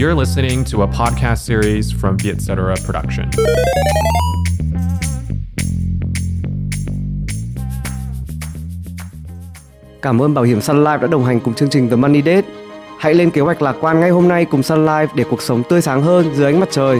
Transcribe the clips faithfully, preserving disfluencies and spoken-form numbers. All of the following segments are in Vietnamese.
You're listening to a podcast series from Vietcetera production. Cảm ơn bảo hiểm Sun Life đã đồng hành cùng chương trình The Money Date. Hãy lên kế hoạch lạc quan ngay hôm nay cùng Sun Life để cuộc sống tươi sáng hơn dưới ánh mặt trời.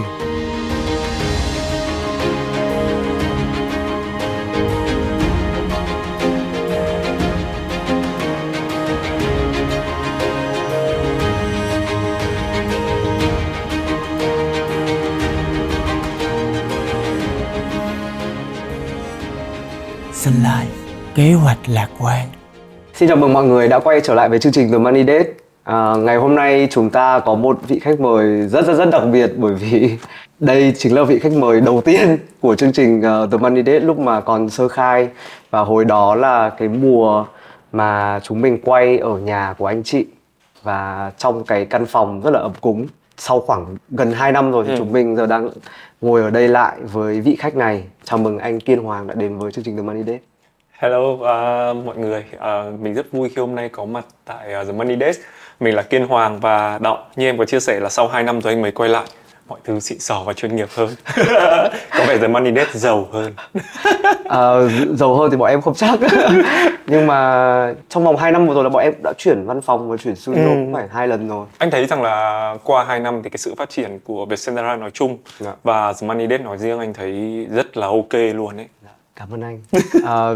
Sun Life, kế hoạch lạc quan. Xin chào mừng mọi người đã quay trở lại với chương trình The Money Date. À, ngày hôm nay chúng ta có một vị khách mời rất rất rất đặc biệt, bởi vì đây chính là vị khách mời đầu tiên của chương trình uh, The Money Date lúc mà còn sơ khai. Và hồi đó là cái mùa mà chúng mình quay ở nhà của anh chị và trong cái căn phòng rất là ấm cúng. Sau khoảng gần hai năm rồi thì ừ. chúng mình giờ đang ngồi ở đây lại với vị khách này. Chào mừng anh Kiên Hoàng đã đến với chương trình The Money Date. Hello uh, mọi người, uh, mình rất vui khi hôm nay có mặt tại uh, The Money Date. Mình là Kiên Hoàng và Đọng. Như em có chia sẻ là sau hai năm rồi anh mới quay lại. Mọi thứ xịn sò và chuyên nghiệp hơn. Có vẻ The Money Date giàu hơn. uh, Giàu hơn thì bọn em không chắc. Nhưng mà trong vòng hai năm vừa rồi là bọn em đã chuyển văn phòng và chuyển studio ừ. cũng phải hai lần rồi. Anh thấy rằng là qua hai năm thì cái sự phát triển của Vietcetera nói chung dạ. và The Money Date nói riêng anh thấy rất là ok luôn ấy. Cảm ơn anh. À,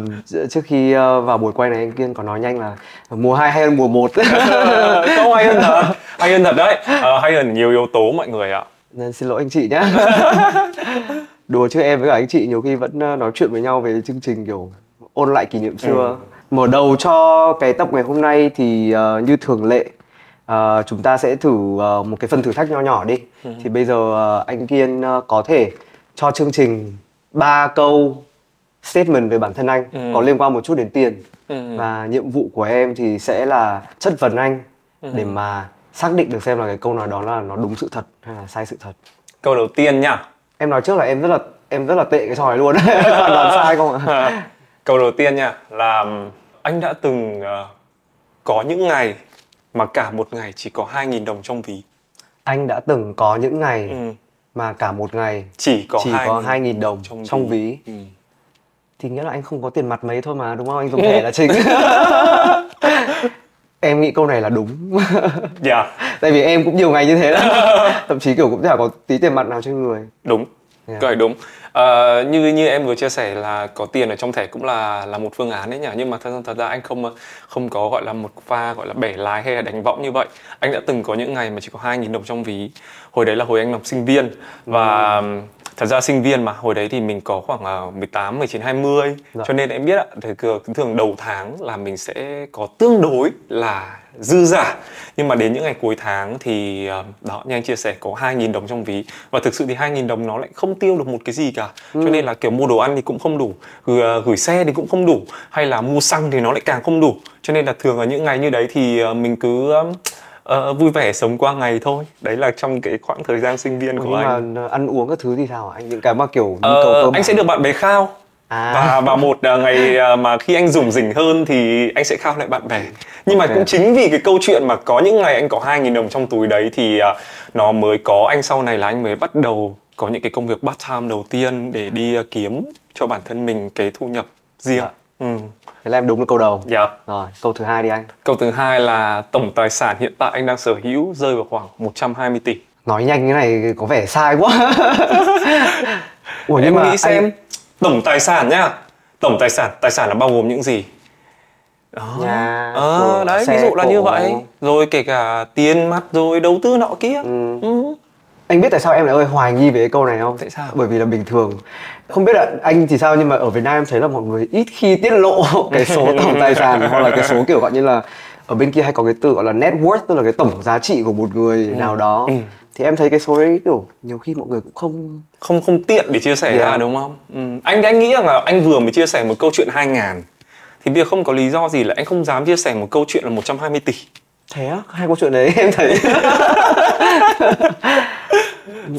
trước khi vào buổi quay này anh Kiên có nói nhanh là mùa hai hay hơn mùa một. Không, hay hơn thật. Hay hơn thật đấy. À, hay hơn nhiều yếu tố mọi người ạ. Nên xin lỗi anh chị nhé. Đùa chứ em với cả anh chị nhiều khi vẫn nói chuyện với nhau về chương trình kiểu ôn lại kỷ niệm xưa. Ừ. Mở đầu cho cái tập ngày hôm nay thì uh, như thường lệ uh, chúng ta sẽ thử uh, một cái phần thử thách nho nhỏ đi. Ừ. Thì bây giờ uh, anh Kiên uh, có thể cho chương trình ba câu statement về bản thân anh ừ. có liên quan một chút đến tiền ừ. và nhiệm vụ của em thì sẽ là chất vấn anh ừ. để mà xác định được xem là cái câu nói đó là nó đúng sự thật hay là sai sự thật. Câu đầu tiên nhá. Em nói trước là em rất là em rất là tệ cái trò này luôn. Bạn đoán sai không ạ? Câu đầu tiên nha là anh đã từng uh, có những ngày mà cả một ngày chỉ có hai nghìn đồng trong ví. Anh đã từng có những ngày ừ. mà cả một ngày chỉ có hai nghìn đồng trong, trong ví. ví. Ừ. Thì nghĩa là anh không có tiền mặt mấy thôi mà, đúng không? Anh dùng thẻ là chính. Em nghĩ câu này là đúng. Dạ yeah. Tại vì em cũng nhiều ngày như thế lắm. Thậm chí kiểu cũng chả có tí tiền mặt nào trên người. Đúng, yeah. Câu này đúng. à, Như như em vừa chia sẻ là có tiền ở trong thẻ cũng là là một phương án đấy nhỉ. Nhưng mà thật, thật ra anh không không có gọi là một pha gọi là bẻ lái hay là đánh võng như vậy. Anh đã từng có những ngày mà chỉ có hai nghìn đồng trong ví. Hồi đấy là hồi anh làm sinh viên. Và... Mm. Thật ra sinh viên mà, hồi đấy thì mình có khoảng mười tám, mười chín, hai mươi dạ. Cho nên em biết ạ, thường đầu tháng là mình sẽ có tương đối là dư giả. Nhưng mà đến những ngày cuối tháng thì đó, như anh chia sẻ, có hai nghìn đồng trong ví. Và thực sự thì hai nghìn đồng nó lại không tiêu được một cái gì cả. ừ. Cho nên là kiểu mua đồ ăn thì cũng không đủ, gửi, gửi xe thì cũng không đủ, hay là mua xăng thì nó lại càng không đủ. Cho nên là thường ở những ngày như đấy thì mình cứ... Uh, vui vẻ sống qua ngày thôi. Đấy là trong cái khoảng thời gian sinh viên ừ, của anh. Nhưng mà ăn uống các thứ thì sao hả anh? Những cái mà kiểu uh, cầu cơm anh hả? Sẽ được bạn bè khao à. Và và một uh, ngày uh, mà khi anh rủng rỉnh hơn thì anh sẽ khao lại bạn bè. Nhưng okay. mà cũng chính vì cái câu chuyện mà có những ngày anh có hai nghìn đồng trong túi đấy thì uh, nó mới có anh sau này là anh mới bắt đầu có những cái công việc part time đầu tiên để đi uh, kiếm cho bản thân mình cái thu nhập riêng. à. Ừ. Thế là em đúng được câu đầu. Dạ. Rồi, câu thứ hai đi anh. Câu thứ hai là tổng tài sản hiện tại anh đang sở hữu rơi vào khoảng một trăm hai mươi tỷ. Nói nhanh cái này có vẻ sai quá. Ủa, nhưng em mà nghĩ xem anh... tổng tài sản nhá. Tổng tài sản, tài sản là bao gồm những gì? Đó. Nhà, à, cổ, đấy, ví dụ là cổ... như vậy. Rồi kể cả tiền mặt rồi đầu tư nọ kia. Ừ. Ừ. Anh biết tại sao em lại hơi hoài nghi về cái câu này không? Tại sao? Bởi vì là bình thường, không biết là anh thì sao nhưng mà ở Việt Nam em thấy là mọi người ít khi tiết lộ cái số tổng tài sản hoặc là cái số kiểu gọi như là ở bên kia hay có cái từ gọi là net worth, tức là cái tổng giá trị của một người ừ. nào đó. ừ. Thì em thấy cái số đấy kiểu nhiều khi mọi người cũng không không không tiện để chia sẻ yeah. ra, đúng không? ừ. Anh anh nghĩ rằng là anh vừa mới chia sẻ một câu chuyện hai ngàn thì bây giờ không có lý do gì là anh không dám chia sẻ một câu chuyện là một trăm hai mươi tỷ. Thế á? Hai câu chuyện đấy em thấy.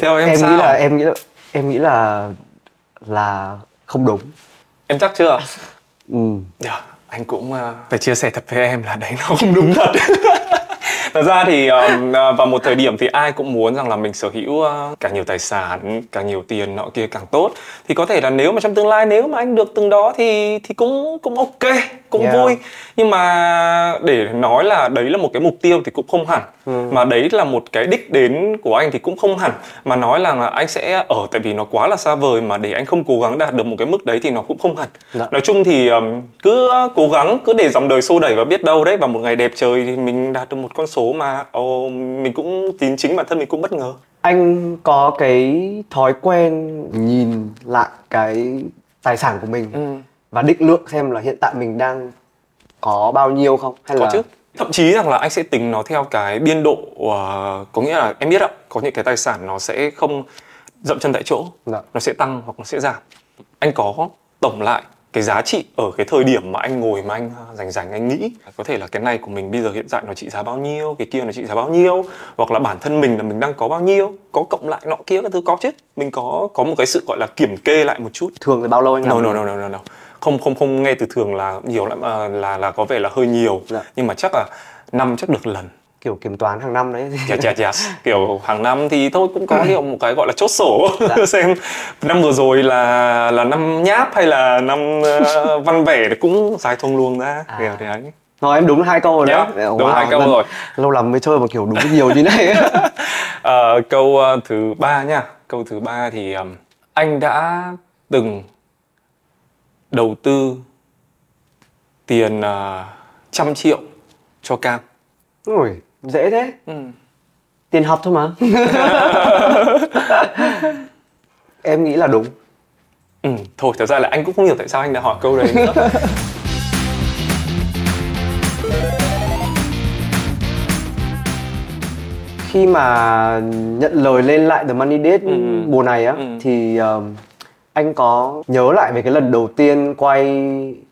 Theo em, em sao? nghĩ là em nghĩ là em nghĩ là là không đúng. Em chắc chưa? Ừ. Yeah, anh cũng uh, phải chia sẻ thật với em là đấy nó không đúng thật. Thật ra thì uh, vào một thời điểm thì ai cũng muốn rằng là mình sở hữu uh, càng nhiều tài sản, càng nhiều tiền nọ kia càng tốt. Thì có thể là nếu mà trong tương lai nếu mà anh được từng đó thì thì cũng cũng ok, cũng yeah. vui. Nhưng mà để nói là đấy là một cái mục tiêu thì cũng không hẳn. Hmm. Mà đấy là một cái đích đến của anh thì cũng không hẳn. Mà nói là, là anh sẽ ở tại vì nó quá là xa vời, mà để anh không cố gắng đạt được một cái mức đấy thì nó cũng không hẳn. Dạ. Nói chung thì um, cứ cố gắng, cứ để dòng đời xô đẩy và biết đâu đấy và một ngày đẹp trời thì mình đạt được một con số mà oh, mình cũng tín chính bản thân mình cũng bất ngờ. Anh có cái thói quen nhìn lại cái tài sản của mình ừ. và định lượng xem là hiện tại mình đang có bao nhiêu không? Hay có là... chứ. Thậm chí rằng là anh sẽ tính nó theo cái biên độ, uh, có nghĩa là em biết ạ, có những cái tài sản nó sẽ không dậm chân tại chỗ, dạ. nó sẽ tăng hoặc nó sẽ giảm. Anh có tổng lại cái giá trị ở cái thời điểm mà anh ngồi mà anh rảnh rảnh anh nghĩ có thể là cái này của mình bây giờ hiện tại nó trị giá bao nhiêu, cái kia nó trị giá bao nhiêu, hoặc là bản thân mình là mình đang có bao nhiêu, có cộng lại nọ kia các thứ có chứ. Mình có có một cái sự gọi là kiểm kê lại một chút. Thường là bao lâu anh làm? No, no, no, no, no. Không không không nghe từ thường là nhiều lắm là, là là có vẻ là hơi nhiều. Dạ. Nhưng mà chắc là năm chắc được lần. Kiểu kiểm toán hàng năm đấy. Dạ, dạ, dạ. Kiểu hàng năm thì thôi cũng có kiểu một cái gọi là chốt sổ. Dạ. Xem năm vừa rồi là là năm nháp hay là năm uh, văn vẻ cũng dài thùng luôn ra. À. Kiểu thế ấy. Thôi em đúng hai câu rồi yeah, đấy. Đúng wow, hai câu lần, rồi. Lâu lắm mới chơi mà kiểu đúng nhiều như này. uh, câu uh, thứ ba nha. Câu thứ ba thì um, anh đã từng đầu tư tiền uh, trăm triệu cho Cam. Ui. Dễ thế. Ừ. Tiền học thôi mà. Em nghĩ là đúng. Ừ, thôi thật ra là anh cũng không hiểu tại sao anh đã hỏi câu đấy nữa. Khi mà nhận lời lên lại The Money Date ừ. mùa này á ừ. thì uh, anh có nhớ lại về cái lần đầu tiên quay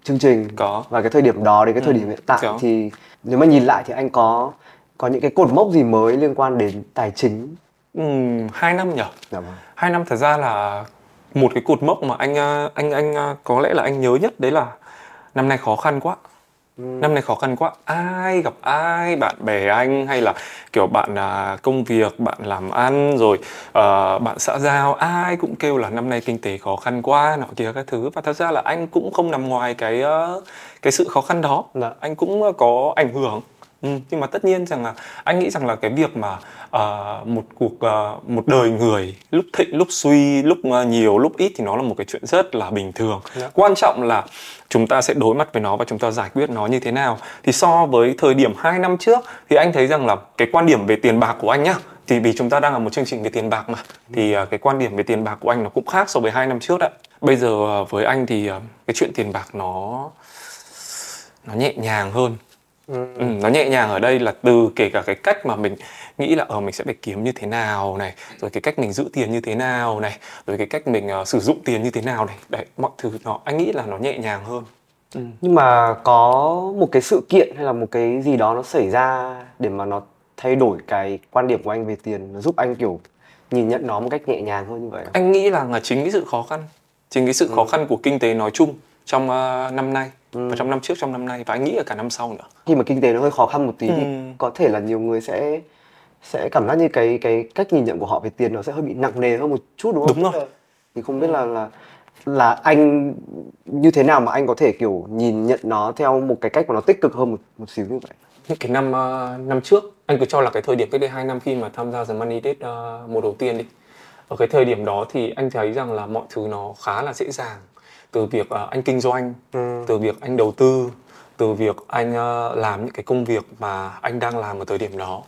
chương trình có. Và cái thời điểm đó đến cái thời điểm ừ. hiện tại có. Thì nếu mà nhìn lại thì anh có có những cái cột mốc gì mới liên quan đến tài chính? Ừ, hai năm nhở? Dạ vâng. Hai năm thật ra là một cái cột mốc mà anh anh anh có lẽ là anh nhớ nhất đấy là năm nay khó khăn quá. Ừ. Năm nay khó khăn quá. Ai gặp ai, bạn bè anh hay là kiểu bạn công việc, bạn làm ăn rồi uh, bạn xã giao, ai cũng kêu là năm nay kinh tế khó khăn quá nọ kia các thứ. Và thật ra là anh cũng không nằm ngoài cái uh, cái sự khó khăn đó. Là anh cũng có ảnh hưởng. Ừ, nhưng mà tất nhiên rằng là anh nghĩ rằng là cái việc mà uh, một cuộc uh, một đời người lúc thịnh lúc suy, lúc uh, nhiều lúc ít thì nó là một cái chuyện rất là bình thường. Dạ. Quan trọng là chúng ta sẽ đối mặt với nó và chúng ta giải quyết nó như thế nào. Thì so với thời điểm hai năm trước thì anh thấy rằng là cái quan điểm về tiền bạc của anh nhá, thì vì chúng ta đang là một chương trình về tiền bạc mà, thì uh, cái quan điểm về tiền bạc của anh nó cũng khác so với hai năm trước đấy. Bây giờ uh, với anh thì uh, cái chuyện tiền bạc nó nó nhẹ nhàng hơn. Ừ. Ừ, nó nhẹ nhàng ở đây là từ kể cả cái cách mà mình nghĩ là ờ mình sẽ phải kiếm như thế nào này, rồi cái cách mình giữ tiền như thế nào này, rồi cái cách mình uh, sử dụng tiền như thế nào này, đấy mọi thứ nó anh nghĩ là nó nhẹ nhàng hơn. Ừ. Nhưng mà có một cái sự kiện hay là một cái gì đó nó xảy ra để mà nó thay đổi cái quan điểm của anh về tiền, nó giúp anh kiểu nhìn nhận nó một cách nhẹ nhàng hơn như vậy không? Anh nghĩ là, là chính cái sự khó khăn, chính cái sự ừ. khó khăn của kinh tế nói chung trong uh, năm nay. Ừ. Và trong năm trước, trong năm nay và anh nghĩ là cả năm sau nữa. Khi mà kinh tế nó hơi khó khăn một tí ừ. thì có thể là nhiều người sẽ sẽ cảm giác như cái cái cách nhìn nhận của họ về tiền nó sẽ hơi bị nặng nề hơn một chút đúng không? Đúng rồi. Thì không biết là là là anh như thế nào mà anh có thể kiểu nhìn nhận nó theo một cái cách mà nó tích cực hơn một một xíu như vậy. Những cái năm uh, năm trước anh cứ cho là cái thời điểm cách đây hai năm khi mà tham gia The Money Date uh, mùa đầu tiên đi. Ở cái thời điểm đó thì anh thấy rằng là mọi thứ nó khá là dễ dàng. Từ việc uh, anh kinh doanh, ừ. từ việc anh đầu tư, từ việc anh uh, làm những cái công việc mà anh đang làm ở thời điểm đó,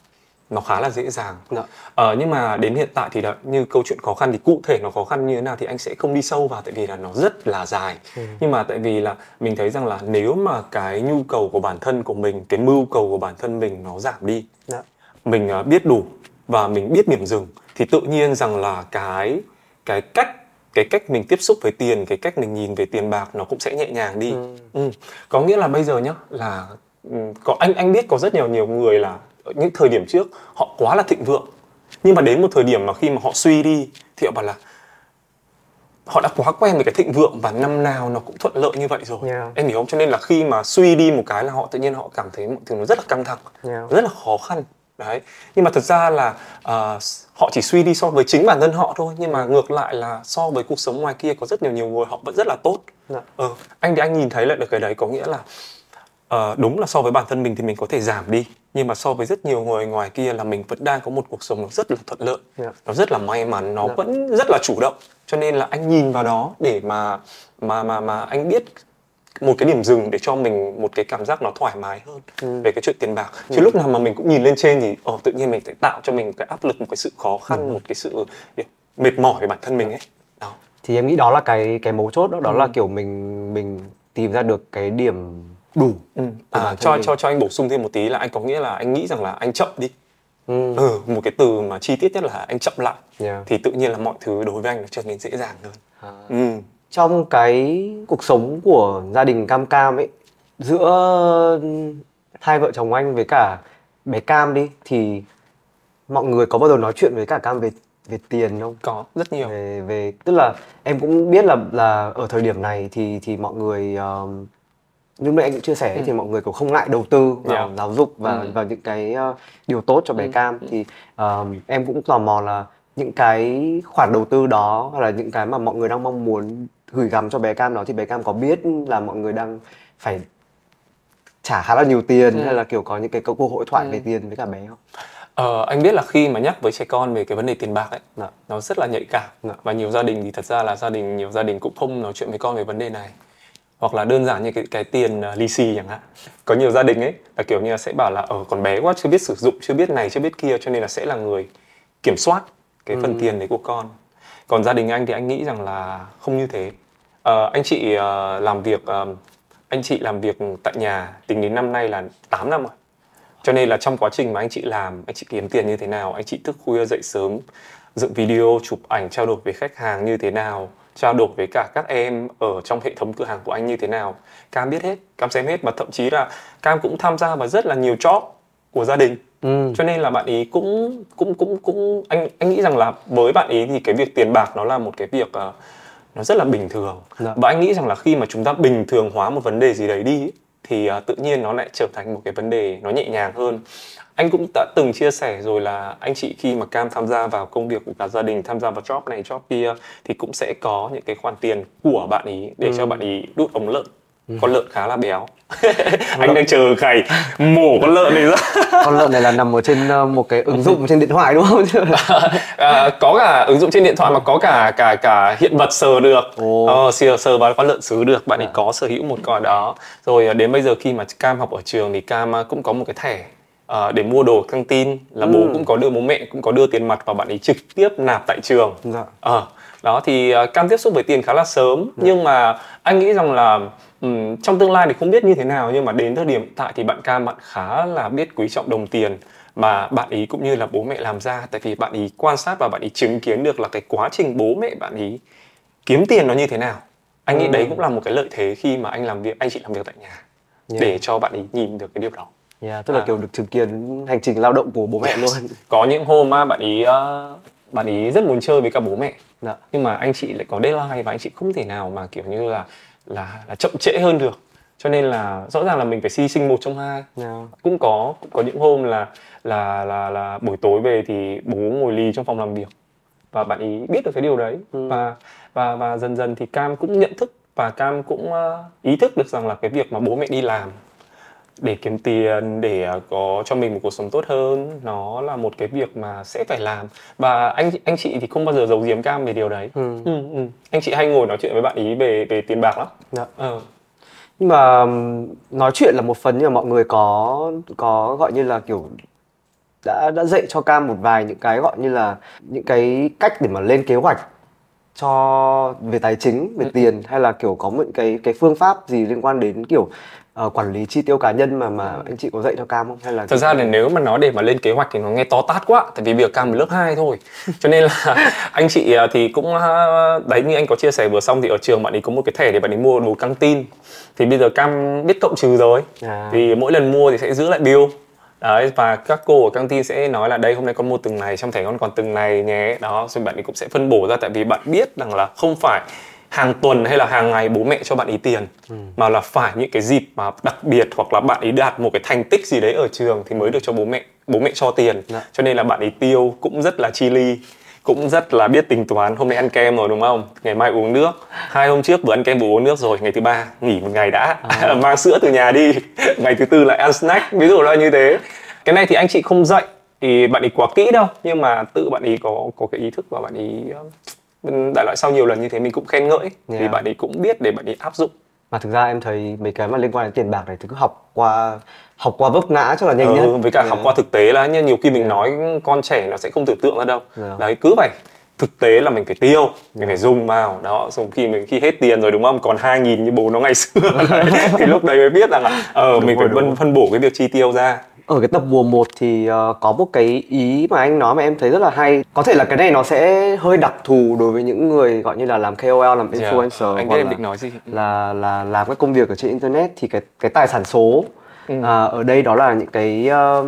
nó khá là dễ dàng. Dạ. Uh, nhưng mà đến hiện tại thì là như câu chuyện khó khăn thì cụ thể nó khó khăn như thế nào thì anh sẽ không đi sâu vào tại vì là nó rất là dài. Ừ. Nhưng mà tại vì là mình thấy rằng là nếu mà cái nhu cầu của bản thân của mình, cái mưu cầu của bản thân mình nó giảm đi, dạ. mình uh, biết đủ và mình biết điểm dừng thì tự nhiên rằng là cái cái cách cái cách mình tiếp xúc với tiền, cái cách mình nhìn về tiền bạc nó cũng sẽ nhẹ nhàng đi. Ừ. Ừ. Có nghĩa là bây giờ nhá, là có anh anh biết có rất nhiều nhiều người là những thời điểm trước họ quá là thịnh vượng, nhưng mà đến một thời điểm mà khi mà họ suy đi thì họ bảo là họ đã quá quen với cái thịnh vượng và năm nào nó cũng thuận lợi như vậy rồi. Yeah. Em hiểu không? Cho nên là khi mà suy đi một cái là họ tự nhiên họ cảm thấy mọi thứ nó rất là căng thẳng, yeah. rất là khó khăn. Đấy. Nhưng mà thật ra là uh, họ chỉ suy đi so với chính bản thân họ thôi. Nhưng mà ngược lại là so với cuộc sống ngoài kia có rất nhiều nhiều người họ vẫn rất là tốt. Dạ. ừ. Anh thì anh nhìn thấy lại được cái đấy, có nghĩa là uh, đúng là so với bản thân mình thì mình có thể giảm đi, nhưng mà so với rất nhiều người ngoài kia là mình vẫn đang có một cuộc sống nó rất là thuận lợi, dạ. nó rất là may mắn, nó dạ. vẫn rất là chủ động. Cho nên là anh nhìn vào đó để mà mà mà mà anh biết một cái điểm dừng để cho mình một cái cảm giác nó thoải mái hơn ừ. về cái chuyện tiền bạc. Chứ ừ. lúc nào mà mình cũng nhìn lên trên thì oh, tự nhiên mình sẽ tạo cho mình một cái áp lực, một cái sự khó khăn, ừ. một cái sự mệt mỏi về bản thân mình ấy. Đó. Thì em nghĩ đó là cái cái mấu chốt đó, đó ừ. là kiểu mình mình tìm ra được cái điểm đủ. Ừ. À, cho mình. cho cho anh bổ sung thêm một tí là anh có nghĩa là anh nghĩ rằng là anh chậm đi. Ừ. ừ, một cái từ mà chi tiết nhất là anh chậm lại. Yeah. Thì tự nhiên là mọi thứ đối với anh nó trở nên dễ dàng hơn. À. Ừ. Trong cái cuộc sống của gia đình Cam Cam ấy, giữa hai vợ chồng anh với cả bé Cam đi, thì mọi người có bao giờ nói chuyện với cả Cam về về tiền không? Có, rất nhiều. Về về tức là em cũng biết là là ở thời điểm này thì thì mọi người uh, như mẹ anh cũng chia sẻ ấy, ừ. thì mọi người cũng không ngại đầu tư vào yeah. giáo dục và ừ. vào những cái uh, điều tốt cho bé ừ. Cam. Thì uh, em cũng tò mò là những cái khoản đầu tư đó hoặc là những cái mà mọi người đang mong muốn gửi gắm cho bé Cam đó, thì bé Cam có biết là mọi người đang phải trả khá là nhiều tiền ừ. hay là kiểu có những cái cơ hội thoại ừ. về tiền với cả bé không? Ờ, anh biết là khi mà nhắc với trẻ con về cái vấn đề tiền bạc ấy, Đạ. nó rất là nhạy cảm. Đạ. Và nhiều gia đình thì thật ra là gia đình nhiều gia đình cũng không nói chuyện với con về vấn đề này. Hoặc là đơn giản như cái, cái tiền uh, lì xì chẳng hạn. Có nhiều gia đình ấy là kiểu như là sẽ bảo là ở còn bé quá, chưa biết sử dụng, chưa biết này, chưa biết kia, cho nên là sẽ là người kiểm soát cái phần ừ. tiền đấy của con. Còn gia đình anh thì anh nghĩ rằng là không như thế. À, anh chị uh, làm việc uh, anh chị làm việc tại nhà tính đến năm nay là tám năm rồi. Cho nên là trong quá trình mà anh chị làm, anh chị kiếm tiền như thế nào, anh chị thức khuya dậy sớm, dựng video, chụp ảnh, trao đổi với khách hàng như thế nào, trao đổi với cả các em ở trong hệ thống cửa hàng của anh như thế nào, Cam biết hết, Cam xem hết. Và thậm chí là Cam cũng tham gia vào rất là nhiều job của gia đình. Ừ. Cho nên là bạn ý cũng cũng cũng cũng anh anh nghĩ rằng là với bạn ý thì cái việc tiền bạc nó là một cái việc uh, nó rất là bình thường. Dạ. Và anh nghĩ rằng là khi mà chúng ta bình thường hóa một vấn đề gì đấy đi thì uh, tự nhiên nó lại trở thành một cái vấn đề nó nhẹ nhàng hơn. Anh cũng đã từng chia sẻ rồi là anh chị khi mà Cam tham gia vào công việc của cả gia đình, tham gia vào job này job kia thì cũng sẽ có những cái khoản tiền của bạn ý để ừ. cho bạn ý đút ống lợn. Ừ. Con lợn khá là béo. Anh đang chờ khải mổ con lợn này ra. Con lợn này là nằm ở trên một cái ứng dụng trên điện thoại đúng không? à, à, có cả ứng dụng trên điện thoại mà có cả cả cả hiện vật sờ được. Ờ, sờ sờ vào con lợn sứ được. Bạn ấy có sở hữu một con đó. Rồi đến bây giờ khi mà Cam học ở trường thì Cam cũng có một cái thẻ à, để mua đồ căng tin là ừ. bố cũng có đưa, bố mẹ cũng có đưa tiền mặt và bạn ấy trực tiếp nạp tại trường. Dạ. À, đó thì Cam tiếp xúc với tiền khá là sớm. Dạ. Nhưng mà anh nghĩ rằng là Ừ, trong tương lai thì không biết như thế nào, nhưng mà đến thời điểm hiện tại thì bạn Cam bạn khá là biết quý trọng đồng tiền mà bạn ý cũng như là bố mẹ làm ra. Tại vì bạn ý quan sát và bạn ý chứng kiến được là cái quá trình bố mẹ bạn ý kiếm tiền nó như thế nào. Anh nghĩ ừ. đấy cũng là một cái lợi thế khi mà anh làm việc, anh chị làm việc tại nhà yeah. để cho bạn ý nhìn được cái điều đó. Yeah, tức là à. kiểu được chứng kiến hành trình lao động của bố mẹ luôn. Có những hôm mà bạn ý uh, bạn ý rất muốn chơi với cả bố mẹ. Đã. Nhưng mà anh chị lại có deadline và anh chị không thể nào mà kiểu như là là, là chậm trễ hơn được, cho nên là rõ ràng là mình phải hy sinh một trong hai. Yeah. Cũng có cũng có những hôm là là là là buổi tối về thì bố ngồi lì trong phòng làm việc và bạn ý biết được cái điều đấy ừ. và và và dần dần thì Cam cũng nhận thức và Cam cũng uh, ý thức được rằng là cái việc mà bố mẹ đi làm để kiếm tiền để có cho mình một cuộc sống tốt hơn nó là một cái việc mà sẽ phải làm. Và anh anh chị thì không bao giờ giấu giếm Cam về điều đấy. ừ. Ừ, ừ. Anh chị hay ngồi nói chuyện với bạn ý về về tiền bạc lắm. Dạ. ừ. Nhưng mà nói chuyện là một phần, nhưng mà mọi người có có gọi như là kiểu đã đã dạy cho Cam một vài những cái gọi như là những cái cách để mà lên kế hoạch cho về tài chính, về ừ. tiền, hay là kiểu có những cái cái phương pháp gì liên quan đến kiểu Uh, quản lý chi tiêu cá nhân mà mà anh chị có dạy cho Cam không? Hay là thật ra là nếu mà nó để mà lên kế hoạch thì nó nghe to tát quá, tại vì việc Cam ở lớp hai thôi. Cho nên là anh chị thì cũng đấy, như anh có chia sẻ vừa xong thì ở trường bạn ấy có một cái thẻ để bạn ấy mua đồ căng tin. Thì bây giờ Cam biết cộng trừ rồi. À. Thì mỗi lần mua thì sẽ giữ lại bill. Đấy, và các cô ở căng tin sẽ nói là đây hôm nay con mua từng này, trong thẻ con còn từng này nhé. Đó, rồi bạn ấy cũng sẽ phân bổ ra, tại vì bạn biết rằng là không phải hàng tuần hay là hàng ngày bố mẹ cho bạn ấy tiền, ừ. mà là phải những cái dịp mà đặc biệt hoặc là bạn ấy đạt một cái thành tích gì đấy ở trường thì mới được cho bố mẹ bố mẹ cho tiền. Dạ. Cho nên là bạn ấy tiêu cũng rất là chi li, cũng rất là biết tính toán. Hôm nay ăn kem rồi đúng không? Ngày mai uống nước. Hai hôm trước vừa ăn kem vừa uống nước rồi, ngày thứ ba nghỉ một ngày đã, à. mang sữa từ nhà đi. Ngày thứ tư lại ăn snack, ví dụ là như thế. Cái này thì anh chị không dạy thì bạn ấy quá kỹ đâu, nhưng mà tự bạn ấy có có cái ý thức và bạn ấy đại loại sau nhiều lần như thế mình cũng khen ngợi, yeah. thì bạn ấy cũng biết để bạn ấy áp dụng. Mà thực ra em thấy mấy cái mà liên quan đến tiền bạc này thì cứ học qua học qua vấp ngã cho là nhanh ừ, nhất. Với cả ừ. học qua thực tế là nhiều khi mình yeah. nói con trẻ nó sẽ không tưởng tượng ra đâu. Yeah. Đấy, cứ phải thực tế là mình phải tiêu, mình phải dùng vào đó. Xong khi mình khi hết tiền rồi đúng không, còn hai nghìn như bố nó ngày xưa thì lúc đấy mới biết rằng là ờ uh, mình phải phân phân bổ cái việc chi tiêu ra. Ở cái tập mùa một thì uh, có một cái ý mà anh nói mà em thấy rất là hay. Có thể là cái này nó sẽ hơi đặc thù đối với những người gọi như là làm K O L, làm influencer, yeah. anh biết em định nói gì. Là, là là làm các công việc ở trên internet thì cái cái tài sản số ừ. uh, ở đây đó là những cái uh,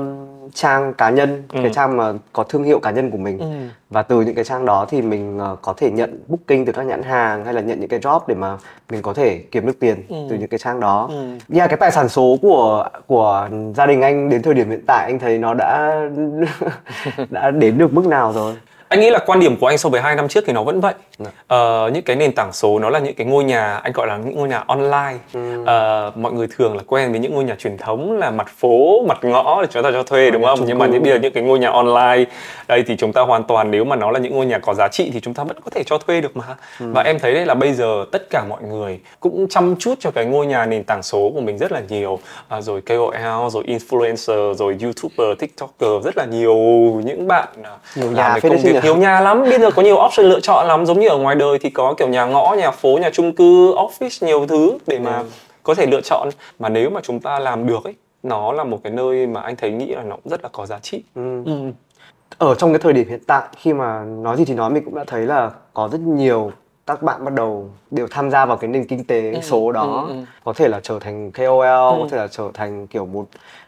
trang cá nhân, ừ. cái trang mà có thương hiệu cá nhân của mình, ừ. và từ những cái trang đó thì mình uh, có thể nhận booking từ các nhãn hàng hay là nhận những cái job để mà mình có thể kiếm được tiền ừ. từ những cái trang đó. Dạ, ừ. yeah, cái tài sản số của của gia đình anh đến thời điểm hiện tại anh thấy nó đã đã đến được mức nào rồi? Anh nghĩ là quan điểm của anh so với hai năm trước thì nó vẫn vậy. Ờ, những cái nền tảng số nó là những cái ngôi nhà, anh gọi là những ngôi nhà online. ừ. Ờ, mọi người thường là quen với những ngôi nhà truyền thống là mặt phố, mặt ngõ để chúng ta cho thuê, ừ, đúng không? Nhưng mà những bây giờ những cái ngôi nhà online đây thì chúng ta hoàn toàn, nếu mà nó là những ngôi nhà có giá trị thì chúng ta vẫn có thể cho thuê được mà. ừ. Và em thấy đấy là bây giờ tất cả mọi người cũng chăm chút cho cái ngôi nhà nền tảng số của mình rất là nhiều. À, rồi K O L, rồi influencer, rồi YouTuber, TikToker, rất là nhiều những bạn nhiều làm cái công việc nhiều nhà lắm. Bây giờ có nhiều option lựa chọn lắm, giống như ở ngoài đời thì có kiểu nhà ngõ, nhà phố, nhà chung cư, office, nhiều thứ để mà ừ. có thể lựa chọn. Mà nếu mà chúng ta làm được ấy, nó là một cái nơi mà anh thấy nghĩ là nó cũng rất là có giá trị. ừ. Ừ. Ở trong cái thời điểm hiện tại, khi mà nói gì thì nói, mình cũng đã thấy là có rất nhiều các bạn bắt đầu đều tham gia vào cái nền kinh tế ừ. số đó. ừ. Ừ. Có thể là trở thành K O L, ừ. có thể là trở thành kiểu một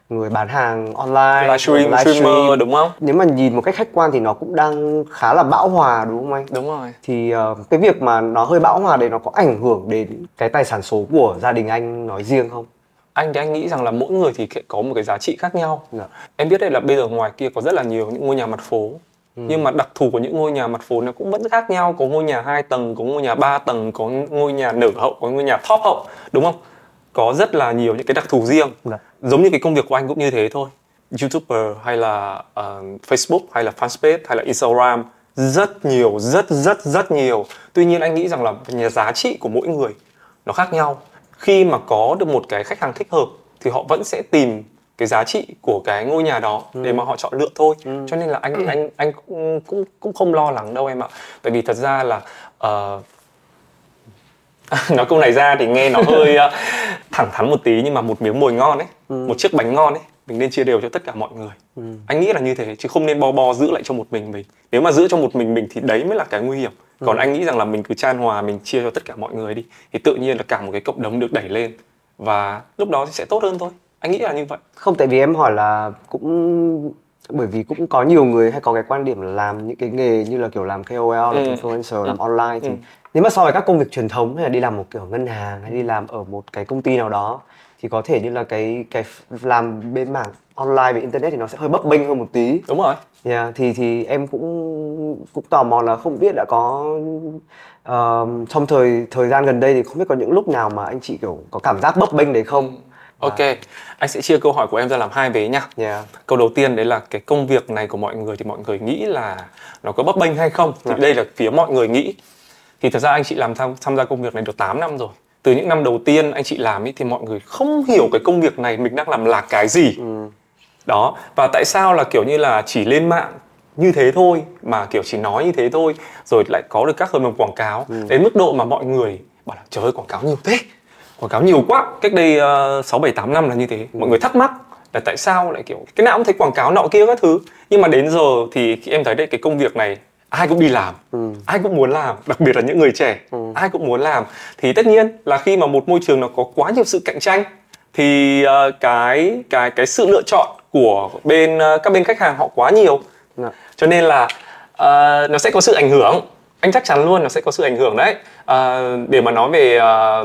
người bán hàng online, livestream, live streamer, đúng không? Nếu mà nhìn một cách khách quan thì nó cũng đang khá là bão hòa, đúng không anh? Đúng rồi. Thì uh, cái việc mà nó hơi bão hòa đấy, nó có ảnh hưởng đến cái tài sản số của gia đình anh nói riêng không? Anh thì anh nghĩ rằng là mỗi người thì có một cái giá trị khác nhau. Dạ. Em biết đấy là bây giờ ngoài kia có rất là nhiều những ngôi nhà mặt phố. Ừ. Nhưng mà đặc thù của những ngôi nhà mặt phố nó cũng vẫn khác nhau. Có ngôi nhà hai tầng, có ngôi nhà ba tầng, có ngôi nhà nở hậu, có ngôi nhà top hậu, đúng không? Có rất là nhiều những cái đặc thù riêng. Dạ. Giống như cái công việc của anh cũng như thế thôi. YouTuber hay là uh, Facebook hay là fanpage hay là Instagram, rất nhiều, rất rất rất nhiều. Tuy nhiên anh nghĩ rằng là nhà giá trị của mỗi người nó khác nhau. Khi mà có được một cái khách hàng thích hợp thì họ vẫn sẽ tìm cái giá trị của cái ngôi nhà đó ừ. để mà họ chọn lựa thôi. ừ. Cho nên là anh anh anh, anh cũng, cũng cũng không lo lắng đâu em ạ. Tại vì thật ra là uh, nói câu này ra thì nghe nó hơi uh, thẳng thắn một tí, nhưng mà một miếng mồi ngon ấy, ừ. một chiếc bánh ngon ấy, mình nên chia đều cho tất cả mọi người. ừ. Anh nghĩ là như thế, chứ không nên bo bo giữ lại cho một mình mình. Nếu mà giữ cho một mình mình thì đấy mới là cái nguy hiểm. ừ. Còn anh nghĩ rằng là mình cứ chan hòa, mình chia cho tất cả mọi người đi thì tự nhiên là cả một cái cộng đồng được đẩy lên, và lúc đó thì sẽ tốt hơn thôi. Anh nghĩ là như vậy. Không, tại vì em hỏi là cũng bởi vì cũng có nhiều người hay có cái quan điểm là làm những cái nghề như là kiểu làm K O L, làm ừ. influencer, ừ. làm online thì ừ. nếu mà so với các công việc truyền thống hay là đi làm một kiểu ngân hàng hay đi làm ở một cái công ty nào đó thì có thể như là cái cái làm bên mảng online, về internet thì nó sẽ hơi bấp bênh hơn một tí. Đúng rồi. Yeah, thì thì em cũng cũng tò mò là không biết đã có uh, trong thời thời gian gần đây thì không biết có những lúc nào mà anh chị kiểu có cảm giác bấp bênh đấy không? Ok, à. Anh sẽ chia câu hỏi của em ra làm hai vế nha. yeah. Câu đầu tiên đấy là cái công việc này của mọi người thì mọi người nghĩ là nó có bấp bênh hay không? Thì yeah. đây là phía mọi người nghĩ. Thì thật ra anh chị làm tham, tham gia công việc này được tám năm rồi. Từ những năm đầu tiên anh chị làm ấy, thì mọi người không hiểu cái công việc này mình đang làm là cái gì. ừ. Đó, và tại sao là kiểu như là chỉ lên mạng như thế thôi, mà kiểu chỉ nói như thế thôi, rồi lại có được các hợp đồng quảng cáo. ừ. Đến mức độ mà mọi người bảo là trời ơi, quảng cáo nhiều thế, quảng cáo nhiều quá. Cách đây sáu bảy tám năm là như thế. ừ. Mọi người thắc mắc là tại sao lại kiểu cái nào cũng thấy quảng cáo nọ kia các thứ. Nhưng mà đến giờ thì em thấy đấy, cái công việc này ai cũng đi làm, ừ. ai cũng muốn làm, đặc biệt là những người trẻ, ừ. ai cũng muốn làm. Thì tất nhiên là khi mà một môi trường nó có quá nhiều sự cạnh tranh thì cái cái cái sự lựa chọn của bên các bên khách hàng họ quá nhiều, ừ. cho nên là uh, nó sẽ có sự ảnh hưởng. Anh chắc chắn luôn là sẽ có sự ảnh hưởng đấy. À, để mà nói về à,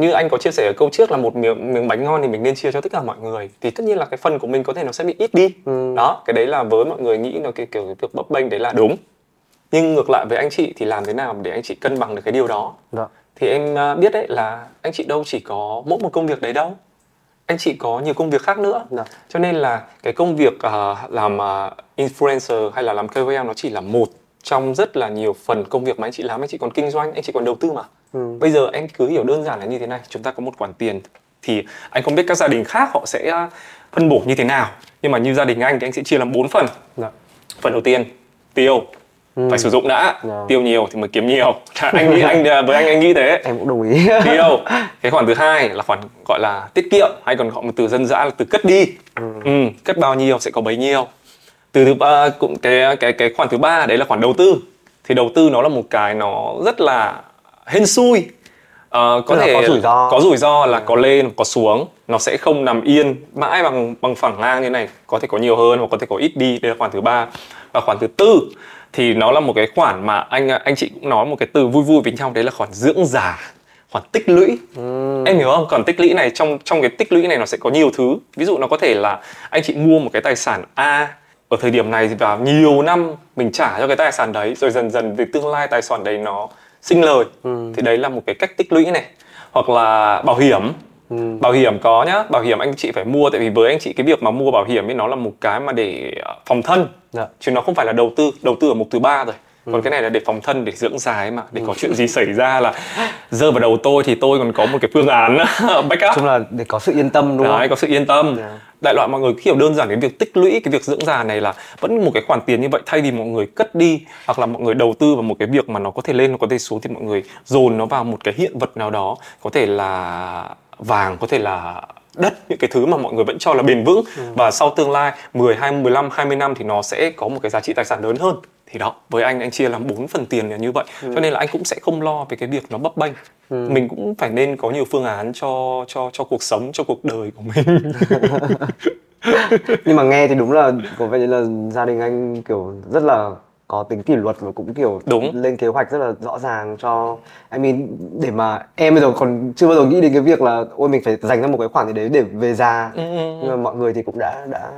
như anh có chia sẻ ở câu trước là một miếng, miếng bánh ngon thì mình nên chia cho tất cả mọi người, thì tất nhiên là cái phần của mình có thể nó sẽ bị ít đi. Ừ. Đó, cái đấy là với mọi người nghĩ là cái kiểu cái việc bấp bênh đấy là đúng, nhưng ngược lại với anh chị thì làm thế nào để anh chị cân bằng được cái điều đó? Đó. Thì em biết đấy là anh chị đâu chỉ có mỗi một công việc đấy đâu, anh chị có nhiều công việc khác nữa. Đó. Cho nên là cái công việc uh, làm uh, influencer hay là làm ca o lờ nó chỉ là một trong rất là nhiều phần công việc mà anh chị làm. Anh chị còn kinh doanh, anh chị còn đầu tư mà. Ừ. Bây giờ em cứ hiểu đơn giản là như thế này, chúng ta có một khoản tiền thì anh không biết các gia đình khác họ sẽ phân bổ như thế nào, nhưng mà như gia đình anh thì anh sẽ chia làm bốn phần. Dạ. Phần đầu tiên tiêu, ừ. phải sử dụng đã. Dạ. Tiêu nhiều thì mới kiếm nhiều. Anh nghĩ anh với anh anh nghĩ thế. Em cũng đồng ý. Tiêu. Cái khoản thứ hai là khoản gọi là tiết kiệm, hay còn gọi một từ dân dã là từ cất đi. Ừ. Ừ, cất bao nhiêu sẽ có bấy nhiêu. Từ thứ ba cũng cái cái cái khoản thứ ba đấy là khoản đầu tư. Thì đầu tư nó là một cái nó rất là hên xui, uh, có thể có rủi ro, có rủi ro là ừ. có lên có xuống, nó sẽ không nằm yên mãi bằng bằng phẳng ngang như này, có thể có nhiều hơn hoặc có thể có ít đi. Đây là khoản thứ ba. Và khoản thứ tư thì nó là một cái khoản mà anh anh chị cũng nói một cái từ vui vui bên trong, đấy là khoản dưỡng già, khoản tích lũy. Ừ. Em hiểu không? Còn tích lũy này, trong trong cái tích lũy này nó sẽ có nhiều thứ. Ví dụ nó có thể là anh chị mua một cái tài sản A ở thời điểm này và nhiều năm mình trả cho cái tài sản đấy, rồi dần dần về tương lai tài sản đấy nó sinh lời. Ừ. Thì đấy là một cái cách tích lũy này. Hoặc là bảo hiểm. Ừ. Bảo hiểm có nhá, bảo hiểm anh chị phải mua, tại vì với anh chị cái việc mà mua bảo hiểm ấy nó là một cái mà để phòng thân. Dạ. Chứ nó không phải là đầu tư, đầu tư ở mục thứ ba rồi. Ừ. Còn cái này là để phòng thân, để dưỡng dài mà, để ừ. có chuyện gì xảy ra là rơi vào đầu tôi thì tôi còn có một cái phương án backup. Chung là để có sự yên tâm, đúng đấy, không? Đấy, có sự yên tâm. Yeah. Đại loại mọi người hiểu đơn giản cái việc tích lũy, cái việc dưỡng già này là vẫn một cái khoản tiền như vậy, thay vì mọi người cất đi hoặc là mọi người đầu tư vào một cái việc mà nó có thể lên, nó có thể xuống, thì mọi người dồn nó vào một cái hiện vật nào đó, có thể là vàng, có thể là đất, những cái thứ mà mọi người vẫn cho là bền vững. Ừ. Và sau tương lai mười, hai mươi, mười lăm, hai mươi năm thì nó sẽ có một cái giá trị tài sản lớn hơn. Thì đó, với anh anh chia làm bốn phần tiền là như vậy. Ừ. Cho nên là anh cũng sẽ không lo về cái việc nó bấp bênh. Ừ. Mình cũng phải nên có nhiều phương án cho cho cho cuộc sống, cho cuộc đời của mình. Nhưng mà nghe thì đúng là có vẻ như là gia đình anh kiểu rất là có tính kỷ luật và cũng kiểu đúng, lên kế hoạch rất là rõ ràng cho I mean, để mà em bây giờ còn chưa bao giờ nghĩ đến cái việc là ôi mình phải dành ra một cái khoản gì đấy để về già. Ừ. Nhưng mà mọi người thì cũng đã đã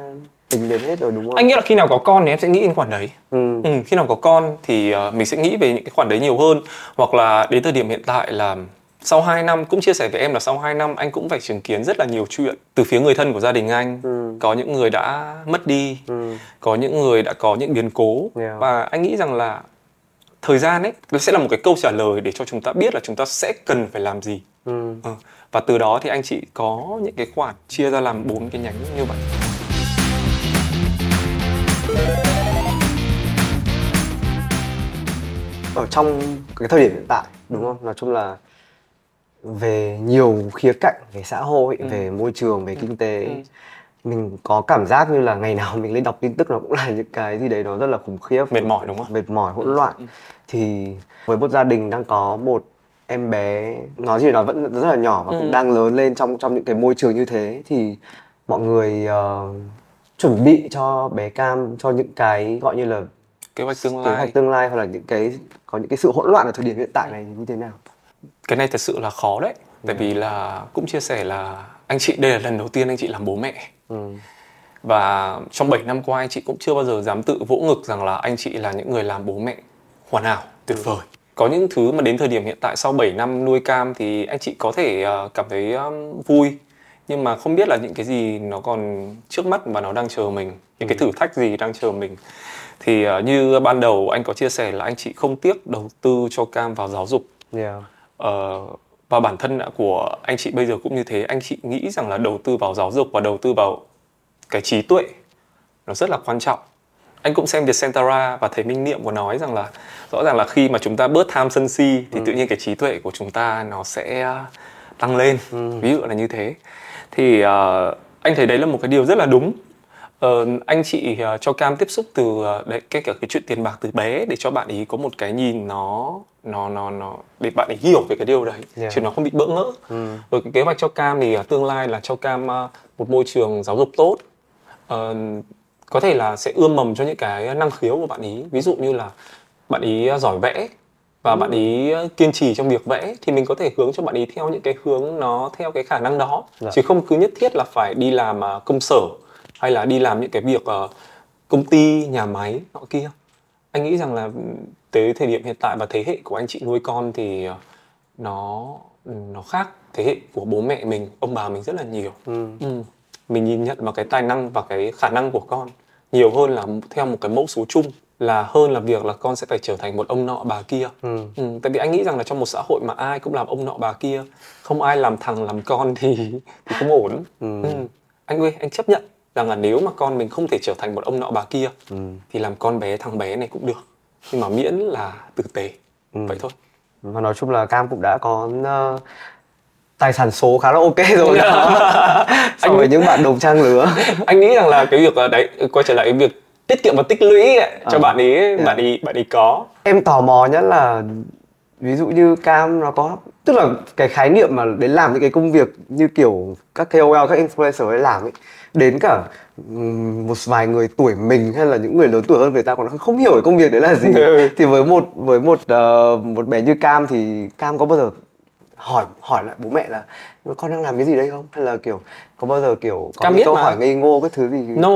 tính đến hết rồi, đúng không? Anh nghĩ là khi nào có con thì em sẽ nghĩ đến khoản đấy. Ừ. Ừ, khi nào có con thì uh, mình sẽ nghĩ về những cái khoản đấy nhiều hơn. Hoặc là đến thời điểm hiện tại là sau hai năm, cũng chia sẻ với em là sau hai năm anh cũng phải chứng kiến rất là nhiều chuyện từ phía người thân của gia đình anh. Ừ. Có những người đã mất đi, ừ. có những người đã có những biến cố. Yeah. Và anh nghĩ rằng là thời gian ấy nó sẽ là một cái câu trả lời để cho chúng ta biết là chúng ta sẽ cần phải làm gì. Ừ. Ừ. Và từ đó thì anh chị có những cái khoản chia ra làm bốn cái nhánh như vậy. Ở trong cái thời điểm hiện tại, đúng không? Nói chung là về nhiều khía cạnh, về xã hội, ừ. về môi trường, về ừ. kinh tế, ừ. mình có cảm giác như là ngày nào mình lên đọc tin tức nó cũng là những cái gì đấy nó rất là khủng khiếp, mệt mỏi, đúng không? Mệt mỏi, hỗn loạn. Ừ. Thì với một gia đình đang có một em bé nói gì đó vẫn rất là nhỏ và ừ. cũng đang lớn lên trong trong những cái môi trường như thế, thì mọi người uh, chuẩn bị cho bé Cam cho những cái gọi như là kế hoạch tương lai, kế hoạch tương lai hoặc là những cái có những cái sự hỗn loạn ở thời điểm hiện tại này như thế nào? Cái này thật sự là khó đấy, tại ừ. vì là cũng chia sẻ là anh chị đây là lần đầu tiên anh chị làm bố mẹ. Ừ. Và trong bảy năm qua anh chị cũng chưa bao giờ dám tự vỗ ngực rằng là anh chị là những người làm bố mẹ hoàn hảo, tuyệt ừ. vời. Có những thứ mà đến thời điểm hiện tại sau bảy năm nuôi Cam thì anh chị có thể cảm thấy vui, nhưng mà không biết là những cái gì nó còn trước mắt và nó đang chờ mình, những ừ. cái thử thách gì đang chờ mình. Thì như ban đầu anh có chia sẻ là anh chị không tiếc đầu tư cho Cam vào giáo dục. Yeah. Ờ, và bản thân của anh chị bây giờ cũng như thế. Anh chị nghĩ rằng là đầu tư vào giáo dục và đầu tư vào cái trí tuệ nó rất là quan trọng. Anh cũng xem Vietcetera và thầy Minh Niệm có nói rằng là rõ ràng là khi mà chúng ta bớt tham sân si thì ừ. tự nhiên cái trí tuệ của chúng ta nó sẽ tăng lên. Ừ. Ví dụ là như thế. Thì uh, anh thấy đấy là một cái điều rất là đúng. Uh, anh chị uh, cho Cam tiếp xúc từ uh, đấy, cái cả cái chuyện tiền bạc từ bé để cho bạn ấy có một cái nhìn nó nó nó nó để bạn ấy hiểu về cái điều đấy. Yeah. Chứ nó không bị bỡ ngỡ. Ừ. Rồi cái kế hoạch cho Cam thì uh, tương lai là cho Cam uh, một môi trường giáo dục tốt, uh, có thể là sẽ ươm mầm cho những cái năng khiếu của bạn ấy. Ví dụ như là bạn ý giỏi vẽ và ừ. bạn ý kiên trì trong việc vẽ thì mình có thể hướng cho bạn ý theo những cái hướng nó theo cái khả năng đó, dạ. chứ không cứ nhất thiết là phải đi làm công sở hay là đi làm những cái việc công ty, nhà máy nọ kia. Anh nghĩ rằng là tới thời điểm hiện tại và thế hệ của anh chị nuôi con thì nó nó khác thế hệ của bố mẹ mình, ông bà mình rất là nhiều. ừ. Ừ. Mình nhìn nhận vào cái tài năng và cái khả năng của con nhiều hơn là theo một cái mẫu số chung, là hơn là việc là con sẽ phải trở thành một ông nọ bà kia. ừ. Ừ, tại vì anh nghĩ rằng là trong một xã hội mà ai cũng làm ông nọ bà kia, không ai làm thằng làm con thì, thì không ổn. ừ. Ừ. Anh ơi, anh chấp nhận rằng là nếu mà con mình không thể trở thành một ông nọ bà kia ừ. thì làm con bé thằng bé này cũng được, nhưng mà miễn là tử tế, ừ. vậy thôi. Và nói chung là Cam cũng đã có uh, tài sản số khá là ok rồi đó. So với những bạn đồng trang lứa. Anh nghĩ rằng là cái việc đấy, quay trở lại cái việc tiết kiệm và tích lũy ấy, à, cho bạn ấy, yeah. bạn ấy bạn ấy có. Em tò mò nhất là ví dụ như Cam nó có, tức là cái khái niệm mà đến làm những cái công việc như kiểu các K O L, các influencer ấy làm ấy, đến cả một vài người tuổi mình hay là những người lớn tuổi hơn người ta còn không hiểu cái công việc đấy là gì. Thì với một với một uh, một bé như Cam thì Cam có bao giờ hỏi hỏi lại bố mẹ là con đang làm cái gì đây không, hay là kiểu có bao giờ kiểu có những câu mà hỏi ngây ngô cái thứ gì? No,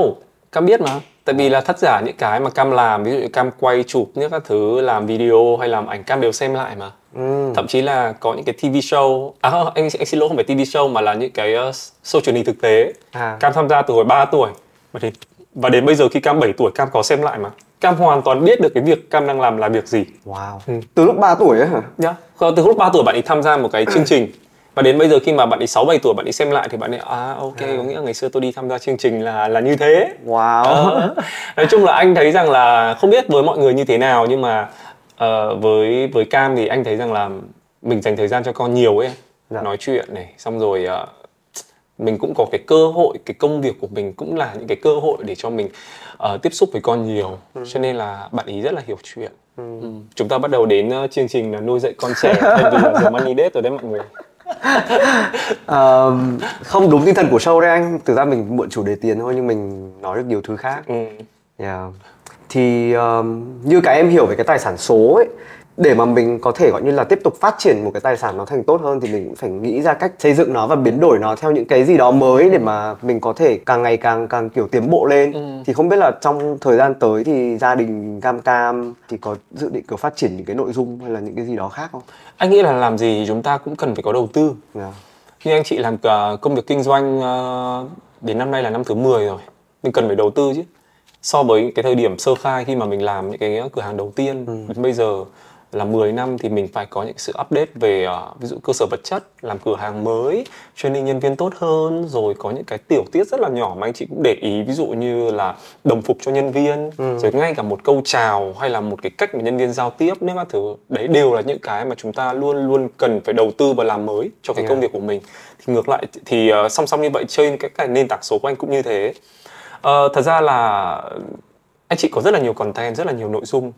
Cam biết mà. Tại vì là thật giả những cái mà Cam làm, ví dụ như Cam quay chụp những các thứ, làm video hay làm ảnh, Cam đều xem lại mà. ừ. Thậm chí là có những cái ti vi show, à không, anh, anh xin lỗi, không phải ti vi show mà là những cái show truyền hình thực tế, à. Cam tham gia từ hồi ba tuổi và đến, và đến bây giờ khi Cam bảy tuổi, Cam có xem lại mà. Cam hoàn toàn biết được cái việc Cam đang làm là việc gì. Wow. ừ. Từ lúc ba tuổi ấy hả? Dạ, yeah. Từ lúc ba tuổi bạn ấy tham gia một cái chương trình và đến bây giờ khi mà bạn ấy sáu bảy tuổi bạn ấy xem lại thì bạn ấy à ok, à. có nghĩa là ngày xưa tôi đi tham gia chương trình là là như thế. Wow. À, nói chung là anh thấy rằng là không biết với mọi người như thế nào nhưng mà uh, với với Cam thì anh thấy rằng là mình dành thời gian cho con nhiều ấy, dạ. nói chuyện này, xong rồi uh, mình cũng có cái cơ hội, cái công việc của mình cũng là những cái cơ hội để cho mình uh, tiếp xúc với con nhiều, ừ. cho nên là bạn ấy rất là hiểu chuyện. ừ. Ừ. Chúng ta bắt đầu đến uh, chương trình là nuôi dạy con trẻ tên là The Money Date rồi đấy mọi người. uh, không đúng tinh thần của show đấy anh, thực ra mình mượn chủ đề tiền thôi nhưng mình nói được nhiều thứ khác. ừ. yeah. Thì uh, như cái em hiểu về cái tài sản số ấy, để mà mình có thể gọi như là tiếp tục phát triển một cái tài sản nó thành tốt hơn thì mình cũng phải nghĩ ra cách xây dựng nó và biến đổi nó theo những cái gì đó mới để mà mình có thể càng ngày càng càng kiểu tiến bộ lên. ừ. Thì không biết là trong thời gian tới thì gia đình Cam Cam thì có dự định kiểu phát triển những cái nội dung hay là những cái gì đó khác không? Anh nghĩ là làm gì chúng ta cũng cần phải có đầu tư. yeah. Nhưng anh chị làm công việc kinh doanh đến năm nay là năm thứ mười rồi, mình cần phải đầu tư chứ. So với cái thời điểm sơ khai khi mà mình làm những cái cửa hàng đầu tiên, ừ. bây giờ là mười năm thì mình phải có những sự update về uh, ví dụ cơ sở vật chất, làm cửa hàng mới, training nhân viên tốt hơn, rồi có những cái tiểu tiết rất là nhỏ mà anh chị cũng để ý, ví dụ như là đồng phục cho nhân viên, ừ. rồi ngay cả một câu chào hay là một cái cách mà nhân viên giao tiếp nếu mà thử, đấy đều là những cái mà chúng ta luôn luôn cần phải đầu tư và làm mới cho cái yeah. công việc của mình. Thì ngược lại thì uh, song song như vậy, trên cái, cái nền tảng số của anh cũng như thế. Uh, thật ra là anh chị có rất là nhiều content, rất là nhiều nội dung.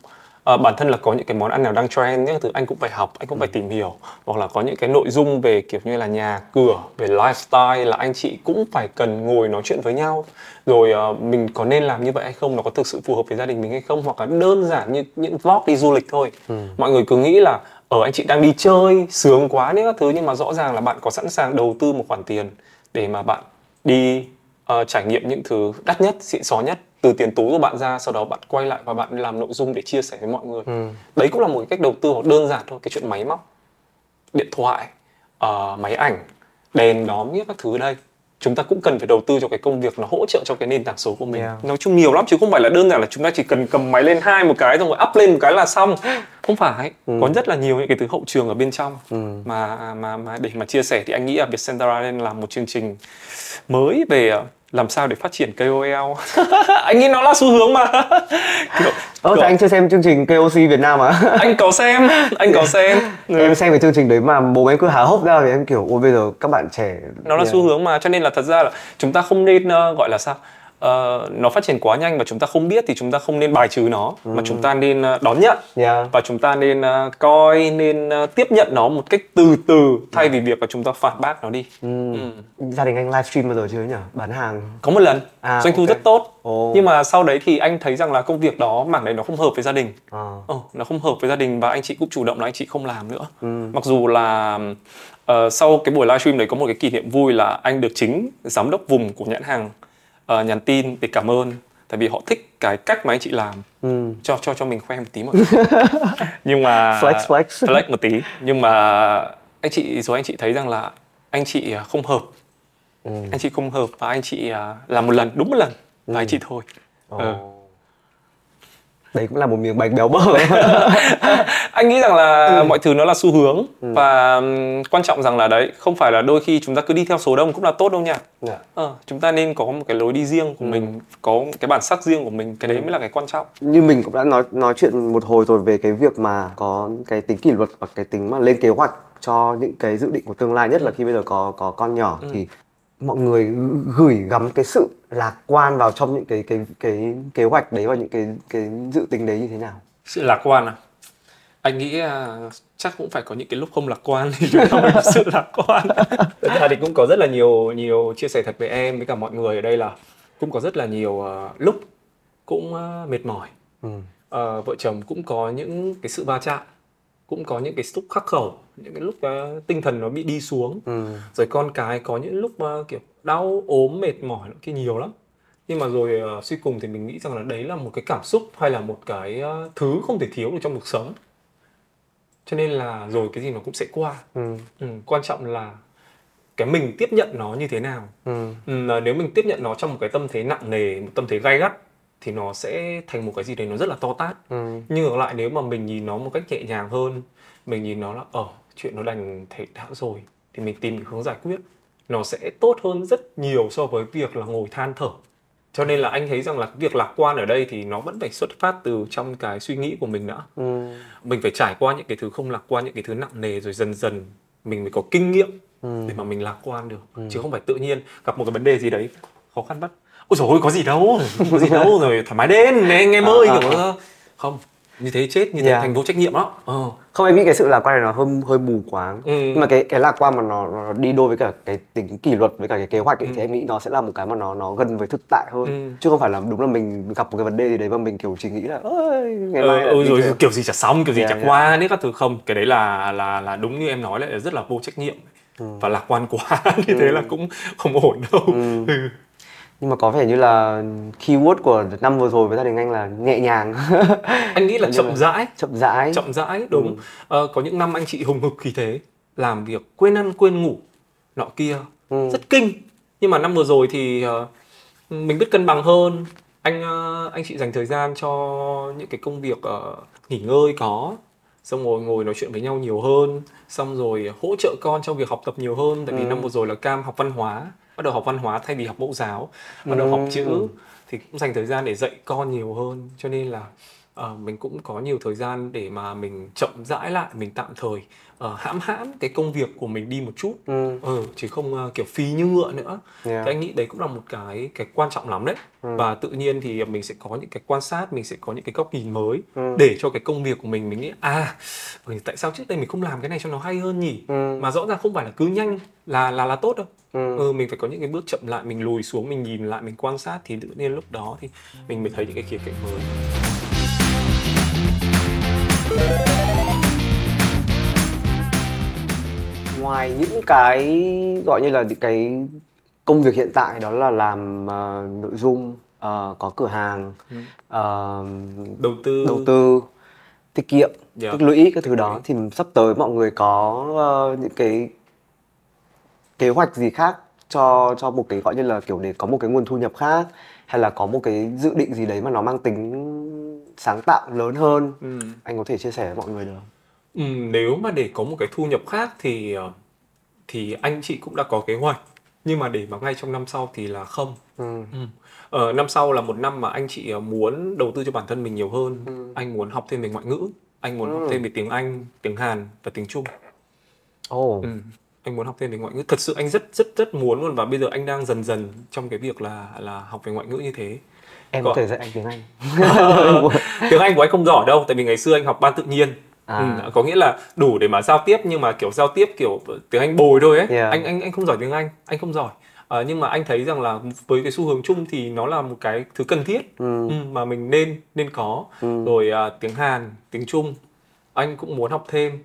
À, bản thân là có những cái món ăn nào đang trend thì anh cũng phải học, anh cũng phải tìm hiểu, hoặc là có những cái nội dung về kiểu như là nhà cửa, về lifestyle là anh chị cũng phải cần ngồi nói chuyện với nhau rồi uh, mình có nên làm như vậy hay không, nó có thực sự phù hợp với gia đình mình hay không, hoặc là đơn giản như những vlog đi du lịch thôi. ừ. Mọi người cứ nghĩ là ở anh chị đang đi chơi sướng quá đấy các thứ, nhưng mà rõ ràng là bạn có sẵn sàng đầu tư một khoản tiền để mà bạn đi uh, trải nghiệm những thứ đắt nhất, xịn xó nhất từ tiền túi của bạn ra, sau đó bạn quay lại và bạn làm nội dung để chia sẻ với mọi người. ừ. Đấy cũng là một cái cách đầu tư, hoặc đơn giản thôi, cái chuyện máy móc, điện thoại, uh, máy ảnh, đèn đóm như các thứ, đây chúng ta cũng cần phải đầu tư cho cái công việc nó hỗ trợ cho cái nền tảng số của mình. yeah. Nói chung nhiều lắm chứ không phải là đơn giản là chúng ta chỉ cần cầm máy lên hai một cái xong rồi up lên một cái là xong, không phải. ừ. Có rất là nhiều những cái thứ hậu trường ở bên trong ừ. mà mà mà để mà chia sẻ. Thì anh nghĩ là Vietcetera nên làm một chương trình mới về làm sao để phát triển K O L. Anh nghĩ nó là xu hướng mà. Kiểu, ờ, kiểu... anh chưa xem chương trình K O C Việt Nam à? Anh có xem, anh có xem. ừ. Em xem cái chương trình đấy mà bố em cứ há hốc ra thì em kiểu ôi bây giờ các bạn trẻ. Nó là yeah. xu hướng mà, cho nên là thật ra là chúng ta không nên uh, gọi là sao uh, nó phát triển quá nhanh và chúng ta không biết thì chúng ta không nên bài trừ nó, ừ. mà chúng ta nên đón nhận, yeah. và chúng ta nên uh, coi, nên uh, tiếp nhận nó một cách từ từ thay ừ. vì việc là chúng ta phản bác nó đi. ừ. Ừ. Gia đình anh livestream bao giờ chưa nhỉ? Bán hàng có một lần, à, doanh thu okay. rất tốt, oh. nhưng mà sau đấy thì anh thấy rằng là công việc đó, mảng đấy nó không hợp với gia đình, à. ừ, nó không hợp với gia đình và anh chị cũng chủ động là anh chị không làm nữa. ừ. Mặc dù là Uh, sau cái buổi livestream đấy có một cái kỷ niệm vui là anh được chính giám đốc vùng của nhãn hàng uh, nhắn tin để cảm ơn, tại vì họ thích cái cách mà anh chị làm. ừ. cho cho cho mình khoe một tí mọi người. Nhưng mà flex flex flex một tí, nhưng mà anh chị rồi anh chị thấy rằng là anh chị không hợp, ừ. anh chị không hợp và anh chị uh, làm một lần, đúng một lần là ừ. anh chị thôi. oh. ừ. Đấy cũng là một miếng bánh béo bở. Anh nghĩ rằng là ừ. mọi thứ nó là xu hướng, ừ. và quan trọng rằng là đấy, không phải là đôi khi chúng ta cứ đi theo số đông cũng là tốt đâu nha. yeah. à, Chúng ta nên có một cái lối đi riêng của ừ. mình, có cái bản sắc riêng của mình, cái đấy ừ. mới là cái quan trọng. Như mình cũng đã nói nói chuyện một hồi rồi về cái việc mà có cái tính kỷ luật và cái tính mà lên kế hoạch cho những cái dự định của tương lai, nhất là khi bây giờ có, có con nhỏ, ừ. thì mọi người gửi gắm cái sự lạc quan vào trong những cái cái cái kế hoạch đấy và những cái cái dự tính đấy như thế nào? Sự lạc quan à? Anh nghĩ uh, chắc cũng phải có những cái lúc không lạc quan thì chúng ta mới có sự lạc quan. Thực ra thì cũng có rất là nhiều nhiều chia sẻ thật với em với cả mọi người ở đây là cũng có rất là nhiều uh, lúc cũng uh, mệt mỏi. Ừ. Uh, vợ chồng cũng có những cái sự va chạm, cũng có những cái lúc khắc khẩu, những cái lúc uh, tinh thần nó bị đi xuống, ừ. rồi con cái có những lúc uh, kiểu đau ốm mệt mỏi kia nhiều lắm, nhưng mà rồi uh, suy cùng thì mình nghĩ rằng là đấy là một cái cảm xúc hay là một cái uh, thứ không thể thiếu được trong cuộc sống, cho nên là rồi cái gì nó cũng sẽ qua. ừ. Ừ, quan trọng là cái mình tiếp nhận nó như thế nào. ừ. Ừ, nếu mình tiếp nhận nó trong một cái tâm thế nặng nề, một tâm thế gay gắt thì nó sẽ thành một cái gì đấy nó rất là to tát. ừ. Nhưng ngược lại nếu mà mình nhìn nó một cách nhẹ nhàng hơn, mình nhìn nó là ờ chuyện nó đành thể đã rồi thì mình tìm cái hướng giải quyết, nó sẽ tốt hơn rất nhiều so với việc là ngồi than thở. Cho nên là anh thấy rằng là việc lạc quan ở đây thì nó vẫn phải xuất phát từ trong cái suy nghĩ của mình đã. ừ. Mình phải trải qua những cái thứ không lạc quan, những cái thứ nặng nề rồi dần dần mình mới có kinh nghiệm ừ. để mà mình lạc quan được, ừ. chứ không phải tự nhiên gặp một cái vấn đề gì đấy khó khăn bắt ôi trời ơi có gì đâu, có gì đâu rồi thoải mái đến anh em ơi, kiểu à, à. Không, như thế chết, như thế yeah. thành vô trách nhiệm đó. ờ. Không, em nghĩ cái sự lạc quan này nó hơi hơi mù quáng, ừ. nhưng mà cái cái lạc quan mà nó, nó đi đôi với cả cái tính kỷ luật với cả cái kế hoạch ấy, ừ. thì em nghĩ nó sẽ là một cái mà nó nó gần với thực tại hơn, ừ. chứ không phải là đúng là mình gặp một cái vấn đề gì đấy mà mình kiểu chỉ nghĩ là ơi ngày mai ừ, ừ, rồi thế. Kiểu gì chả xong, kiểu gì yeah, chả yeah. qua nếu các thứ không, cái đấy là là là đúng như em nói lại là rất là vô trách nhiệm, ừ. và lạc quan quá như ừ. thế là cũng không ổn đâu. ừ. Nhưng mà có vẻ như là keyword của năm vừa rồi với gia đình anh là nhẹ nhàng. Anh nghĩ là chậm rãi. Chậm rãi. Chậm rãi, đúng. Ừ. À, có những năm anh chị hùng hực khí thế, làm việc quên ăn quên ngủ, nọ kia, ừ. rất kinh. Nhưng mà năm vừa rồi thì uh, mình biết cân bằng hơn. Anh uh, anh chị dành thời gian cho những cái công việc uh, nghỉ ngơi có, xong rồi ngồi nói chuyện với nhau nhiều hơn, xong rồi hỗ trợ con trong việc học tập nhiều hơn. Tại vì ừ. năm vừa rồi là Cam học văn hóa, bắt đầu học văn hóa thay vì học mẫu giáo, bắt đầu ừ. học chữ thì cũng dành thời gian để dạy con nhiều hơn, cho nên là uh, mình cũng có nhiều thời gian để mà mình chậm rãi lại, mình tạm thời uh, hãm hãm cái công việc của mình đi một chút, ừ. uh, chứ không uh, kiểu phí như ngựa nữa. yeah. Thì anh nghĩ đấy cũng là một cái cái quan trọng lắm đấy. ừ. Và tự nhiên thì mình sẽ có những cái quan sát, mình sẽ có những cái góc nhìn mới ừ. để cho cái công việc của mình mình nghĩ à tại sao trước đây mình không làm cái này cho nó hay hơn nhỉ, ừ. mà rõ ràng không phải là cứ nhanh là là là tốt đâu. Ừ. ừ mình phải có những cái bước chậm lại, mình lùi xuống, mình nhìn lại, mình quan sát thì tự nhiên lúc đó thì mình mới thấy những cái khía cạnh mới. Ngoài những cái gọi như là những cái công việc hiện tại đó là làm uh, nội dung, uh, có cửa hàng, uh, đầu tư đầu tư tiết kiệm, yeah. tích lũy các thứ đó, thì sắp tới mọi người có uh, những cái kế hoạch gì khác cho cho một cái gọi như là kiểu để có một cái nguồn thu nhập khác, hay là có một cái dự định gì đấy mà nó mang tính sáng tạo lớn hơn, ừ. anh có thể chia sẻ với mọi người được không? Ừ, nếu mà để có một cái thu nhập khác thì thì anh chị cũng đã có kế hoạch, nhưng mà để mà ngay trong năm sau thì là không. ừ. Ừ. Ờ, năm sau là một năm mà anh chị muốn đầu tư cho bản thân mình nhiều hơn. ừ. Anh muốn học thêm về ngoại ngữ, anh muốn ừ. học thêm về tiếng Anh, tiếng Hàn và tiếng Trung. Ồ. oh. ừ. anh muốn học thêm về ngoại ngữ, thật sự anh rất rất rất muốn luôn, và bây giờ anh đang dần dần trong cái việc là là học về ngoại ngữ như thế. Em còn... có thể dạy anh tiếng Anh. Tiếng Anh của anh không giỏi đâu, tại vì ngày xưa anh học ban tự nhiên. À. Ừ, có nghĩa là đủ để mà giao tiếp, nhưng mà kiểu giao tiếp kiểu tiếng Anh bồi thôi ấy. Yeah. Anh anh anh không giỏi tiếng Anh, anh không giỏi. À, nhưng mà anh thấy rằng là với cái xu hướng chung thì nó là một cái thứ cần thiết ừ. mà mình nên nên có. Ừ. Rồi à, tiếng Hàn, tiếng Trung, anh cũng muốn học thêm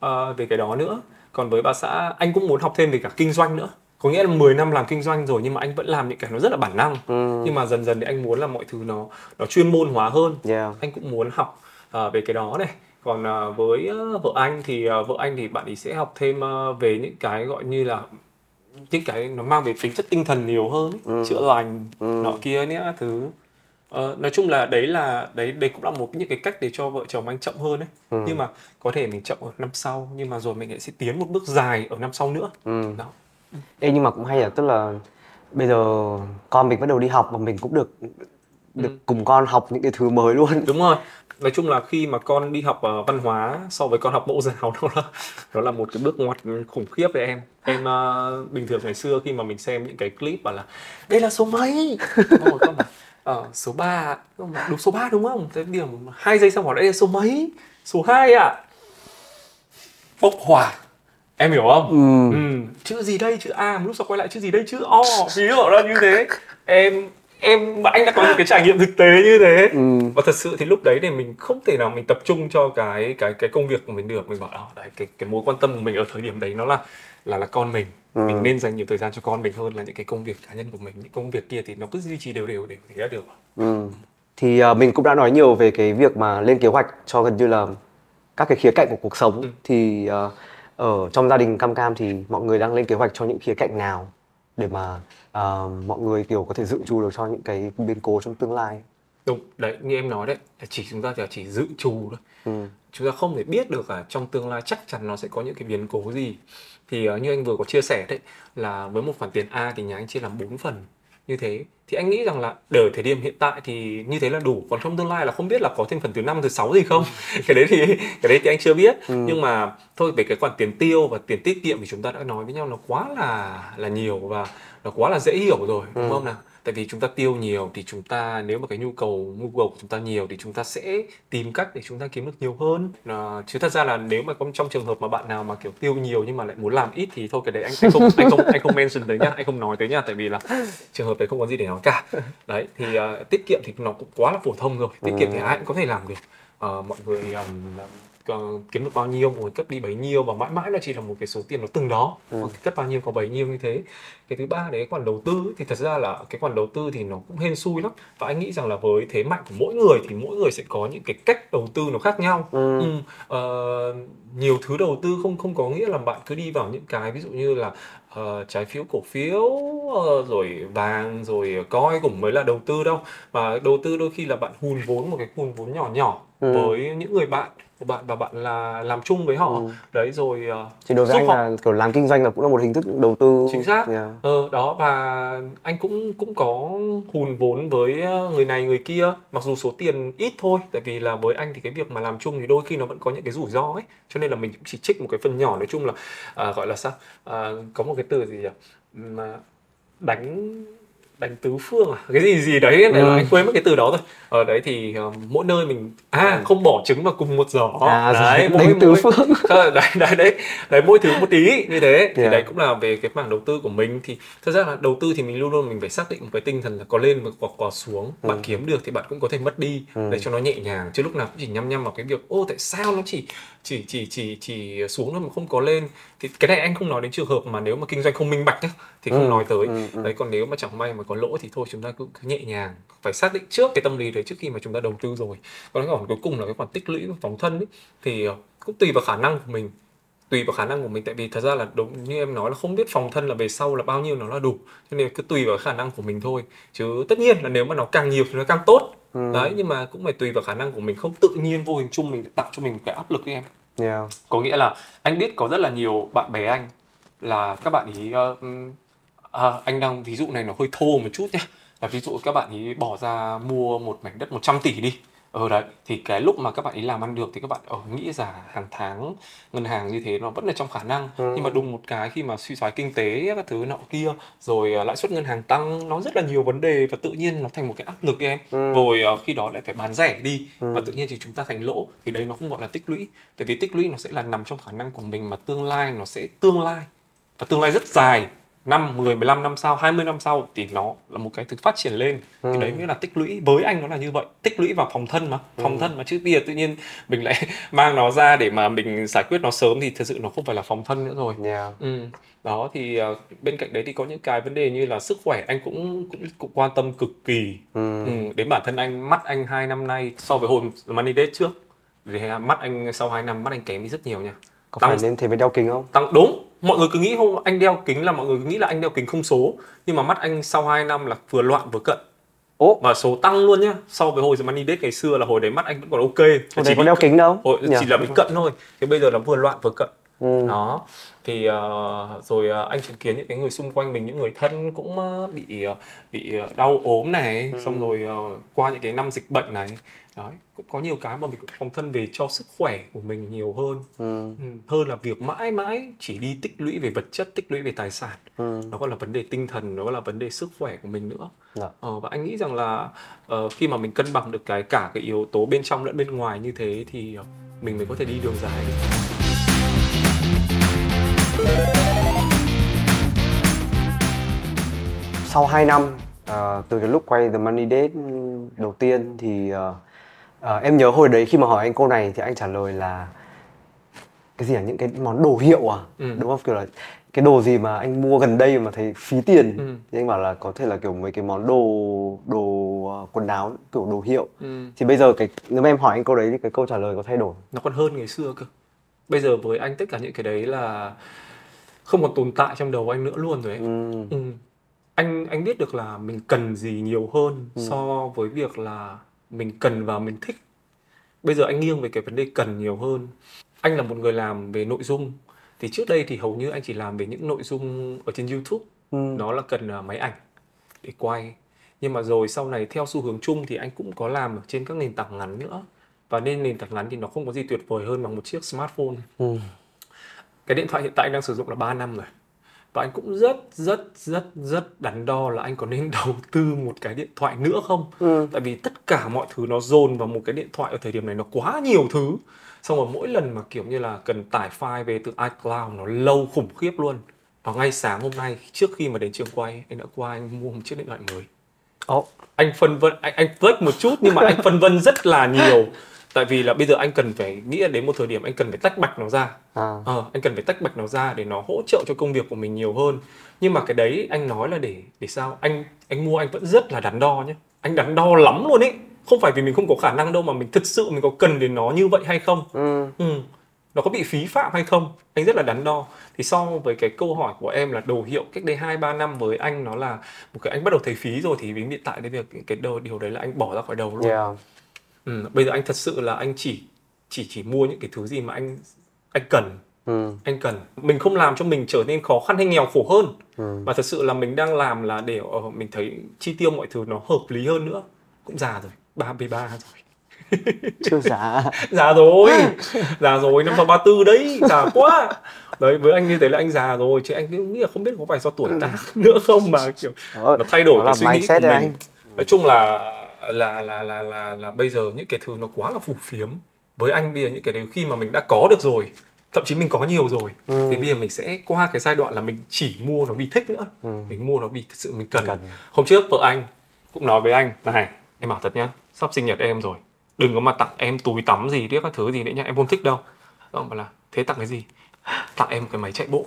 à, về cái đó nữa. Còn với bà xã, anh cũng muốn học thêm về cả kinh doanh nữa. Có nghĩa là mười năm làm kinh doanh rồi nhưng mà anh vẫn làm những cái nó rất là bản năng. Ừ. Nhưng mà dần dần thì anh muốn là mọi thứ nó nó chuyên môn hóa hơn. Yeah. Anh cũng muốn học à, về cái đó này. Còn à, với vợ anh thì à, vợ anh thì bạn ấy sẽ học thêm à, về những cái gọi như là những cái nó mang về tính chất tinh thần nhiều hơn ấy. Ừ. Chữa lành ừ. nọ kia nhá thứ à, nói chung là đấy là đấy đấy cũng là một những cái cách để cho vợ chồng anh chậm hơn ấy. Ừ. Nhưng mà có thể mình chậm ở năm sau, nhưng mà rồi mình lại sẽ tiến một bước dài ở năm sau nữa. Ừ. Đó. Ê, nhưng mà cũng hay là tức là bây giờ con mình bắt đầu đi học và mình cũng được được ừ. cùng con học những cái thứ mới luôn. Đúng rồi. Nói chung là khi mà con đi học uh, văn hóa so với con học mẫu giáo đó là đó là một cái bước ngoặt khủng khiếp đấy em. Em uh, bình thường ngày xưa khi mà mình xem những cái clip bảo là đây là số mấy, rồi con bảo uh, số ba, đúng số ba đúng không? Thế điểm hai giây sau hỏi đây là số mấy, số hai ạ, à? Bốc hỏa. Em hiểu không? Ừ. Ừ. Chữ gì đây, chữ A, lúc sau quay lại chữ gì đây, chữ O, ví dụ là như thế. Em em và anh đã có một cái trải nghiệm thực tế như thế. Ừ. Và thật sự thì lúc đấy thì mình không thể nào mình tập trung cho cái cái cái công việc của mình được. Mình bảo oh, đấy, cái cái mối quan tâm của mình ở thời điểm đấy nó là là là con mình. Ừ. Mình nên dành nhiều thời gian cho con mình hơn là những cái công việc cá nhân của mình. Những công việc kia thì nó cứ duy trì đều đều để mình đã được. Ừ. Thì uh, mình cũng đã nói nhiều về cái việc mà lên kế hoạch cho gần như là các cái khía cạnh của cuộc sống. Ừ. Thì uh, ở trong gia đình Cam Cam thì mọi người đang lên kế hoạch cho những khía cạnh nào để mà uh, mọi người kiểu có thể dự trù được cho những cái biến cố trong tương lai? Đúng, đấy, như em nói đấy, chỉ chúng ta chỉ, chỉ dự trù thôi. Ừ. Chúng ta không thể biết được là trong tương lai chắc chắn nó sẽ có những cái biến cố gì. Thì uh, như anh vừa có chia sẻ đấy, là với một khoản tiền A thì nhà anh chia làm bốn phần như thế. Thì anh nghĩ rằng là ở thời điểm hiện tại thì như thế là đủ. Còn trong tương lai là không biết là có thêm phần thứ năm, thứ sáu gì không. Cái đấy thì cái đấy thì anh chưa biết. Ừ. Nhưng mà thôi, về cái khoản tiền tiêu và tiền tiết kiệm thì chúng ta đã nói với nhau nó quá là là nhiều và nó quá là dễ hiểu rồi, ừ. đúng không nào? Tại vì chúng ta tiêu nhiều thì chúng ta, nếu mà cái nhu cầu nhu cầu của chúng ta nhiều thì chúng ta sẽ tìm cách để chúng ta kiếm được nhiều hơn. À, chứ thật ra là nếu mà trong trường hợp mà bạn nào mà kiểu tiêu nhiều nhưng mà lại muốn làm ít thì thôi, cái đấy anh, anh không anh không anh không mention tới nhá, anh không nói tới nhá, tại vì là trường hợp đấy không có gì để nói cả. Đấy thì uh, tiết kiệm thì nó cũng quá là phổ thông rồi, tiết kiệm thì ai cũng có thể làm được. Uh, mọi người um, kiếm được bao nhiêu mọi người cất đi bấy nhiêu, và mãi mãi nó chỉ là một cái số tiền nó từng đó, ừ. cất bao nhiêu có bấy nhiêu như thế. Cái thứ ba đấy, cái khoản đầu tư, thì thật ra là cái khoản đầu tư thì nó cũng hên xui lắm, và anh nghĩ rằng là với thế mạnh của mỗi người thì mỗi người sẽ có những cái cách đầu tư nó khác nhau. ừ. Ừ, uh, nhiều thứ đầu tư không không có nghĩa là bạn cứ đi vào những cái ví dụ như là Uh, trái phiếu, cổ phiếu, uh, rồi vàng, rồi coin cũng mới là đầu tư đâu. Mà đầu tư đôi khi là bạn hùn vốn, một cái hùn vốn nhỏ nhỏ ừ. với những người bạn của bạn và bạn là làm chung với họ. ừ. Đấy rồi uh, thì đối với anh họ. Là kiểu làm kinh doanh là cũng là một hình thức đầu tư. Chính xác. yeah. Ờ, đó, và anh cũng cũng có hùn vốn với người này người kia, mặc dù số tiền ít thôi, tại vì là với anh thì cái việc mà làm chung thì đôi khi nó vẫn có những cái rủi ro ấy, cho nên là mình cũng chỉ trích một cái phần nhỏ. Nói chung là uh, gọi là sao uh, có một cái từ gì nhỉ, mà đánh đánh tứ phương à, cái gì gì đấy, ừ. là anh quên mất cái từ đó rồi. Ở đấy thì uh, mỗi nơi mình à không bỏ trứng vào cùng một giỏ, à, đấy mỗi, đánh tứ mỗi... phương đấy, đấy đấy đấy mỗi thứ một tí như thế. yeah. Thì đấy cũng là về cái mảng đầu tư của mình. Thì thật ra là đầu tư thì mình luôn luôn mình phải xác định một cái tinh thần là có lên hoặc có xuống, ừ. bạn kiếm được thì bạn cũng có thể mất đi, ừ. để cho nó nhẹ nhàng, chứ lúc nào cũng chỉ nhăm nhăm vào cái việc ô tại sao nó chỉ chỉ chỉ chỉ chỉ xuống thôi mà không có lên. Thì cái này anh không nói đến trường hợp mà nếu mà kinh doanh không minh bạch nhá, thì không ừ, nói tới. ừ, ừ. Đấy, còn nếu mà chẳng may mà có lỗ thì thôi, chúng ta cứ nhẹ nhàng, phải xác định trước cái tâm lý đấy trước khi mà chúng ta đầu tư rồi. Còn cái khoản cuối cùng là cái khoản tích lũy và phòng thân ấy, thì cũng tùy vào khả năng của mình, tùy vào khả năng của mình tại vì thật ra là đúng như em nói là không biết phòng thân là về sau là bao nhiêu nó là đủ, cho nên cứ tùy vào khả năng của mình thôi. Chứ tất nhiên là nếu mà nó càng nhiều thì nó càng tốt. Ừ. Đấy, nhưng mà cũng phải tùy vào khả năng của mình, không tự nhiên vô hình chung mình tạo cho mình một cái áp lực ấy em. Yeah. Có nghĩa là anh biết có rất là nhiều bạn bè anh là các bạn ý uh, à, anh đang ví dụ này nó hơi thô một chút nhé, là ví dụ các bạn ý bỏ ra mua một mảnh đất một trăm tỷ đi, Ờ đấy, thì cái lúc mà các bạn ấy làm ăn được thì các bạn ờ, nghĩ rằng hàng tháng ngân hàng như thế nó vẫn là trong khả năng. Ừ. Nhưng mà đùng một cái khi mà suy thoái kinh tế các thứ nọ kia, rồi à, lãi suất ngân hàng tăng, nó rất là nhiều vấn đề và tự nhiên nó thành một cái áp lực em. Ừ. Rồi à, khi đó lại phải bán rẻ đi. Ừ. Và tự nhiên thì chúng ta thành lỗ, thì đấy nó không gọi là tích lũy. Tại vì tích lũy nó sẽ là nằm trong khả năng của mình mà tương lai nó sẽ tương lai. Và tương lai rất dài, năm, mười, mười lăm năm sau, hai mươi năm sau thì nó là một cái thứ phát triển lên. Ừ. Thì đấy mới là tích lũy, với anh nó là như vậy. Tích lũy vào phòng thân mà, phòng ừ. thân mà, chứ bây giờ tự nhiên mình lại mang nó ra để mà mình giải quyết nó sớm thì thật sự nó không phải là phòng thân nữa rồi. Yeah. Ừ. Đó thì uh, bên cạnh đấy thì có những cái vấn đề như là sức khỏe anh cũng cũng, cũng quan tâm cực kỳ. Ừ. Ừ. Đến bản thân anh, mắt anh hai năm nay so với hồi Money Date trước, thì mắt anh sau hai năm mắt anh kém đi rất nhiều nha. Có tăng, phải nên thế mới đeo kính không? Tăng đúng. Mọi người cứ nghĩ không, anh đeo kính là mọi người cứ nghĩ là anh đeo kính không số. Nhưng mà mắt anh sau hai năm là vừa loạn vừa cận. Ồ. Và số tăng luôn nhá. So với hồi The Money Date ngày xưa là hồi đấy mắt anh vẫn còn ok. Hồi đấy có đeo kính đâu. Hồi, chỉ là bị cận thôi. Thế bây giờ là vừa loạn vừa cận. Ừ. Đó. Thì uh, rồi uh, anh chứng kiến những cái người xung quanh mình, những người thân cũng uh, bị uh, bị uh, đau ốm này. Ừ. Xong rồi uh, qua những cái năm dịch bệnh này. Đấy, cũng có nhiều cái mà mình cũng phòng thân về cho sức khỏe của mình nhiều hơn. Ừ. Hơn là việc mãi mãi chỉ đi tích lũy về vật chất, tích lũy về tài sản. Ừ. Nó còn là vấn đề tinh thần, nó còn là vấn đề sức khỏe của mình nữa. Dạ. Ờ, và anh nghĩ rằng là uh, khi mà mình cân bằng được cái cả cái yếu tố bên trong lẫn bên ngoài như thế thì uh, mình mới có thể đi đường dài được. Sau hai năm, uh, từ cái lúc quay The Money Date đầu tiên thì uh, uh, em nhớ hồi đấy khi mà hỏi anh câu này thì anh trả lời là cái gì à, những cái món đồ hiệu à? Ừ. Đúng không? Kiểu là cái đồ gì mà anh mua gần đây mà thấy phí tiền. Ừ. Thì anh bảo là có thể là kiểu mấy cái món đồ đồ uh, quần áo kiểu đồ hiệu. Ừ. Thì bây giờ cái nếu mà em hỏi anh câu đấy thì cái câu trả lời có thay đổi? Nó còn hơn ngày xưa cơ. Bây giờ với anh tất cả những cái đấy là không còn tồn tại trong đầu anh nữa luôn rồi ấy. Ừ. Ừ. Anh anh biết được là mình cần gì nhiều hơn. Ừ. So với việc là mình cần và mình thích. Bây giờ anh nghiêng về cái vấn đề cần nhiều hơn. Anh là một người làm về nội dung. Thì trước đây thì hầu như anh chỉ làm về những nội dung ở trên YouTube. Ừ. Đó là cần máy ảnh để quay. Nhưng mà rồi sau này theo xu hướng chung thì anh cũng có làm ở trên các nền tảng ngắn nữa. Và nên nền tảng ngắn thì nó không có gì tuyệt vời hơn bằng một chiếc smartphone. Ừ. Cái điện thoại hiện tại anh đang sử dụng là ba năm rồi. Và anh cũng rất rất rất rất đắn đo là anh có nên đầu tư một cái điện thoại nữa không? Ừ. Tại vì tất cả mọi thứ nó dồn vào một cái điện thoại ở thời điểm này, nó quá nhiều thứ. Xong rồi mỗi lần mà kiểu như là cần tải file về từ iCloud nó lâu khủng khiếp luôn. Và ngay sáng hôm nay trước khi mà đến trường quay, anh đã qua anh mua một chiếc điện thoại mới. Oh. Anh phân vân, anh, anh flex một chút nhưng mà anh phân vân rất là nhiều. Tại vì là bây giờ anh cần phải nghĩ đến một thời điểm anh cần phải tách bạch nó ra. À. À, anh cần phải tách bạch nó ra để nó hỗ trợ cho công việc của mình nhiều hơn. Nhưng mà cái đấy anh nói là để để sao? Anh anh mua anh vẫn rất là đắn đo nhé. Anh đắn đo lắm luôn ấy. Không phải vì mình không có khả năng đâu mà mình thật sự mình có cần đến nó như vậy hay không? Ừ. Ừ. Nó có bị phí phạm hay không? Anh rất là đắn đo. Thì so với cái câu hỏi của em là đồ hiệu cách đây hai ba năm với anh nó là một cái anh bắt đầu thấy phí rồi thì hiện tại cái việc cái đồ, điều đấy là anh bỏ ra khỏi đầu luôn. Yeah. Ừ, bây giờ anh thật sự là anh chỉ chỉ chỉ mua những cái thứ gì mà anh anh cần. Ừ. Anh cần mình không làm cho mình trở nên khó khăn hay nghèo khổ hơn. Ừ. Mà thật sự là mình đang làm là để uh, mình thấy chi tiêu mọi thứ nó hợp lý hơn nữa. Cũng già rồi, ba mươi ba rồi. Chưa già. Già rồi. Già rồi, năm sau ba mươi tư đấy, già quá. Đấy, với anh như thế là anh già rồi chứ anh cũng nghĩ là không biết có phải do tuổi tác nữa không mà kiểu đó, nó thay đổi cái suy nghĩ của mình. Anh. Nói chung là Là, là là là là bây giờ những cái thứ nó quá là phù phiếm. Với anh bây giờ những cái điều khi mà mình đã có được rồi, thậm chí mình có nhiều rồi. Ừ. Thì bây giờ mình sẽ qua cái giai đoạn là mình chỉ mua nó vì thích nữa. Ừ. Mình mua nó vì thực sự mình cần. cần Hôm trước vợ anh cũng nói với anh này, em bảo thật nhá, sắp sinh nhật em rồi, đừng có mà tặng em túi tắm gì đấy, các thứ gì nữa nhá, em không thích đâu. Ông bảo là thế tặng cái gì? Tặng em cái máy chạy bộ.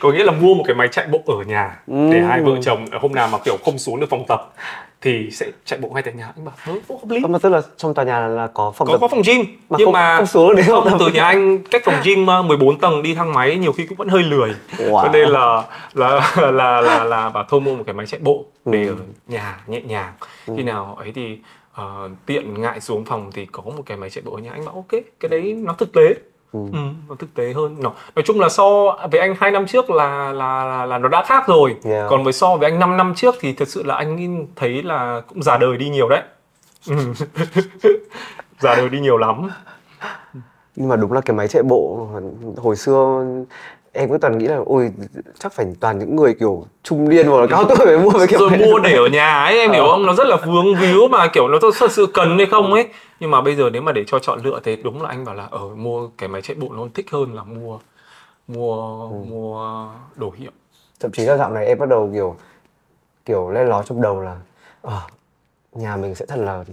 Có nghĩa là mua một cái máy chạy bộ ở nhà. Ừ. Để hai vợ chồng hôm nào mà kiểu không xuống được phòng tập thì sẽ chạy bộ ngay tại nhà. Anh bảo hớ, cũng hợp lý. Mà tức là trong tòa nhà là có phòng có, tập. Có phòng gym mà nhưng không, mà không xuống được đến không, từ nhà anh cách phòng gym mười bốn tầng đi thang máy nhiều khi cũng vẫn hơi lười. Wow. Cho nên là là là là, là, là bà thôi mua một cái máy chạy bộ để ừ. ở nhà nhẹ nhàng. Ừ. Khi nào ấy thì uh, tiện ngại xuống phòng thì có một cái máy chạy bộ ở nhà. Anh bảo ok, cái đấy nó thực tế. Ừ. Ừ, nó thực tế hơn. Nó, nói chung là so với anh hai năm trước là là là, là nó đã khác rồi. Yeah. Còn với so với anh năm năm trước thì thật sự là anh thấy là cũng già đời đi nhiều đấy. Giờ đều đi nhiều lắm. Nhưng mà đúng là cái máy chạy bộ hồi xưa em cứ toàn nghĩ là ôi chắc phải toàn những người kiểu trung niên hoặc là cao tuổi mới mua mấy kiểu rồi này. Mua để ở nhà ấy em ờ. hiểu không, nó rất là vướng víu mà kiểu nó thật sự cần hay không ấy. Nhưng mà bây giờ nếu mà để cho chọn lựa thì đúng là anh bảo là ở mua cái máy chạy bộ nó thích hơn là mua mua ừ. mua đồ hiệu. Thậm chí là dạo này em bắt đầu kiểu kiểu lên ló trong đầu là à, nhà mình sẽ thật là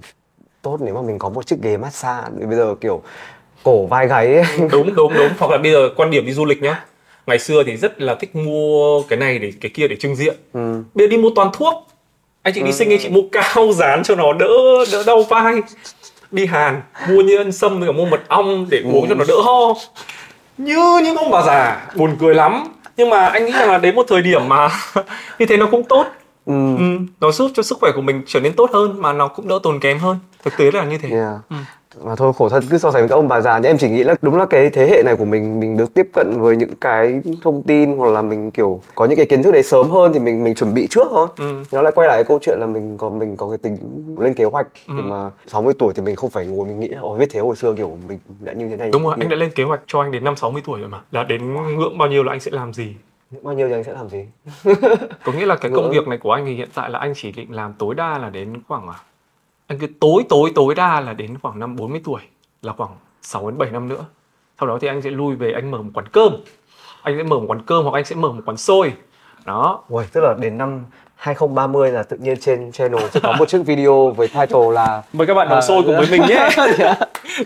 tốt nếu mà mình có một chiếc ghế massage bây giờ kiểu cổ vai gáy ấy. Đúng đúng đúng. Hoặc là bây giờ quan điểm đi du lịch nhá, ngày xưa thì rất là thích mua cái này để cái kia để trưng diện, ừ. bây giờ đi mua toàn thuốc. Anh chị đi ừ. sinh anh chị mua cao dán cho nó đỡ đỡ đau vai, đi Hàn mua nhân sâm rồi mua mật ong để uống ừ. cho nó đỡ ho, như những ông bà già buồn cười lắm. Nhưng mà anh nghĩ rằng là đến một thời điểm mà như thế nó cũng tốt. Ừ. Ừ, nó giúp cho sức khỏe của mình trở nên tốt hơn mà nó cũng đỡ tốn kém hơn, thực tế là như thế. yeah. ừ. Mà thôi khổ thân cứ so sánh với các ông bà già. Nhưng em chỉ nghĩ là đúng là cái thế hệ này của mình, mình được tiếp cận với những cái thông tin hoặc là mình kiểu có những cái kiến thức đấy sớm hơn thì mình mình chuẩn bị trước thôi. ừ. Nó lại quay lại cái câu chuyện là mình có mình có cái tính lên kế hoạch. ừ. Mà sáu mươi tuổi thì mình không phải ngồi mình nghĩ ồ biết thế hồi xưa kiểu mình đã như thế này. Đúng rồi, anh đã lên kế hoạch cho anh đến năm sáu mươi tuổi rồi mà, là đến ngưỡng bao nhiêu là anh sẽ làm gì. Bao nhiêu giờ anh sẽ làm gì? Có nghĩa là cái công việc này của anh thì hiện tại là anh chỉ định làm tối đa là đến khoảng à? Anh cứ tối tối tối đa là đến khoảng năm bốn mươi tuổi, là khoảng sáu đến bảy năm nữa. Sau đó thì anh sẽ lui về, anh mở một quán cơm. Anh sẽ mở một quán cơm hoặc anh sẽ mở một quán xôi. Đó. Uầy, tức là đến năm hai không ba không là tự nhiên trên channel sẽ có một chiếc video với title là mời các bạn nấu à, xôi cùng với mình nhé.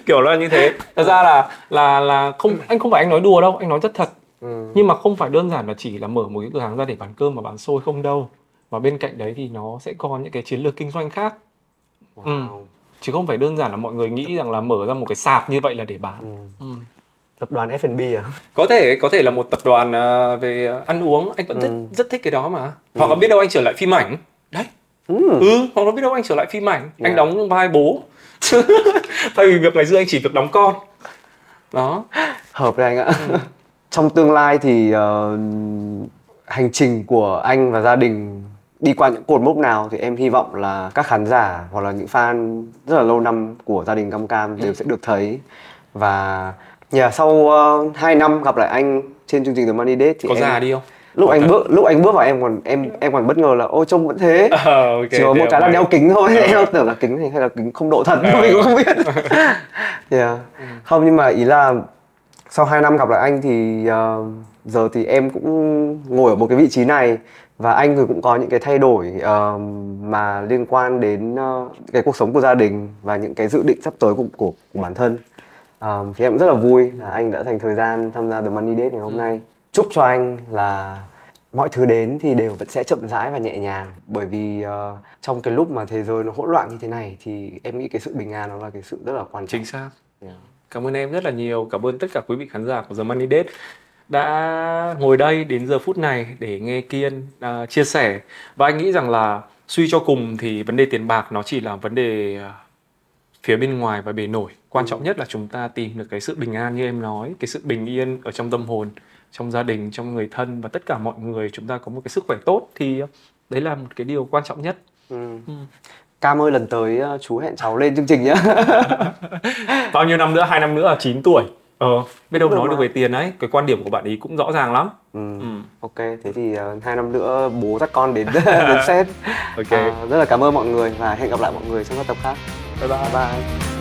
Kiểu là như thế. Thật ra là là là không, anh không phải anh nói đùa đâu, anh nói rất thật. Ừ. Nhưng mà không phải đơn giản là chỉ là mở một cái cửa hàng ra để bán cơm và bán xôi không đâu, và bên cạnh đấy thì nó sẽ có những cái chiến lược kinh doanh khác. wow. ừ. Chứ không phải đơn giản là mọi người nghĩ rằng là mở ra một cái sạp như vậy là để bán. ừ. Ừ. Tập đoàn ép và bê à? Có thể có thể là một tập đoàn về ăn uống, anh vẫn ừ. thích, rất thích cái đó mà. ừ. Hoặc là biết đâu anh trở lại phim ảnh đấy. ừ, ừ. Hoặc là biết đâu anh trở lại phim ảnh, yeah. anh đóng vai bố thay vì việc ngày xưa anh chỉ việc đóng con đó. Hợp đấy anh ạ. ừ. Trong tương lai thì uh, hành trình của anh và gia đình đi qua những cột mốc nào thì em hy vọng là các khán giả hoặc là những fan rất là lâu năm của gia đình Cam Cam đều ừ. sẽ được thấy. Và yeah, sau uh, hai năm gặp lại anh trên chương trình The Money Date thì có em... già đi không? Lúc okay. anh bước lúc anh bước vào em còn em em còn bất ngờ là ôi trông vẫn thế. Uh, okay, chỉ có một cái là đeo kính thôi. uh. Em tưởng là kính hay là kính không độ thật, uh. mình cũng không biết. yeah. Không, nhưng mà ý là sau hai năm gặp lại anh thì uh, giờ thì em cũng ngồi ở một cái vị trí này và anh thì cũng có những cái thay đổi uh, mà liên quan đến uh, cái cuộc sống của gia đình và những cái dự định sắp tới của, của, của bản thân. Uh, thì em cũng rất là vui là anh đã dành thời gian tham gia The Money Date ngày hôm nay. Chúc cho anh là mọi thứ đến thì đều vẫn sẽ chậm rãi và nhẹ nhàng, bởi vì uh, trong cái lúc mà thế giới nó hỗn loạn như thế này thì em nghĩ cái sự bình an nó là cái sự rất là quan trọng. Chính xác. Yeah. Cảm ơn em rất là nhiều, cảm ơn tất cả quý vị khán giả của The Money Date đã ngồi đây đến giờ phút này để nghe Kiên uh, chia sẻ. Và anh nghĩ rằng là suy cho cùng thì vấn đề tiền bạc nó chỉ là vấn đề uh, phía bên ngoài và bề nổi. Quan trọng nhất là chúng ta tìm được cái sự bình an như em nói, cái sự bình yên ở trong tâm hồn, trong gia đình, trong người thân và tất cả mọi người. Chúng ta có một cái sức khỏe tốt thì đấy là một cái điều quan trọng nhất. ừ. Ừ. Cam ơi, lần tới chú hẹn cháu lên chương trình nhá. Bao nhiêu năm nữa, hai năm nữa là chín tuổi. Ờ, biết đâu nói được về tiền ấy, cái quan điểm của bạn ấy cũng rõ ràng lắm. Ừ. ừ. Ok, thế thì hai năm nữa bố dắt con đến đến set. Ok. À, rất là cảm ơn mọi người và hẹn gặp lại mọi người trong các tập khác. Bye bye. Bye bye.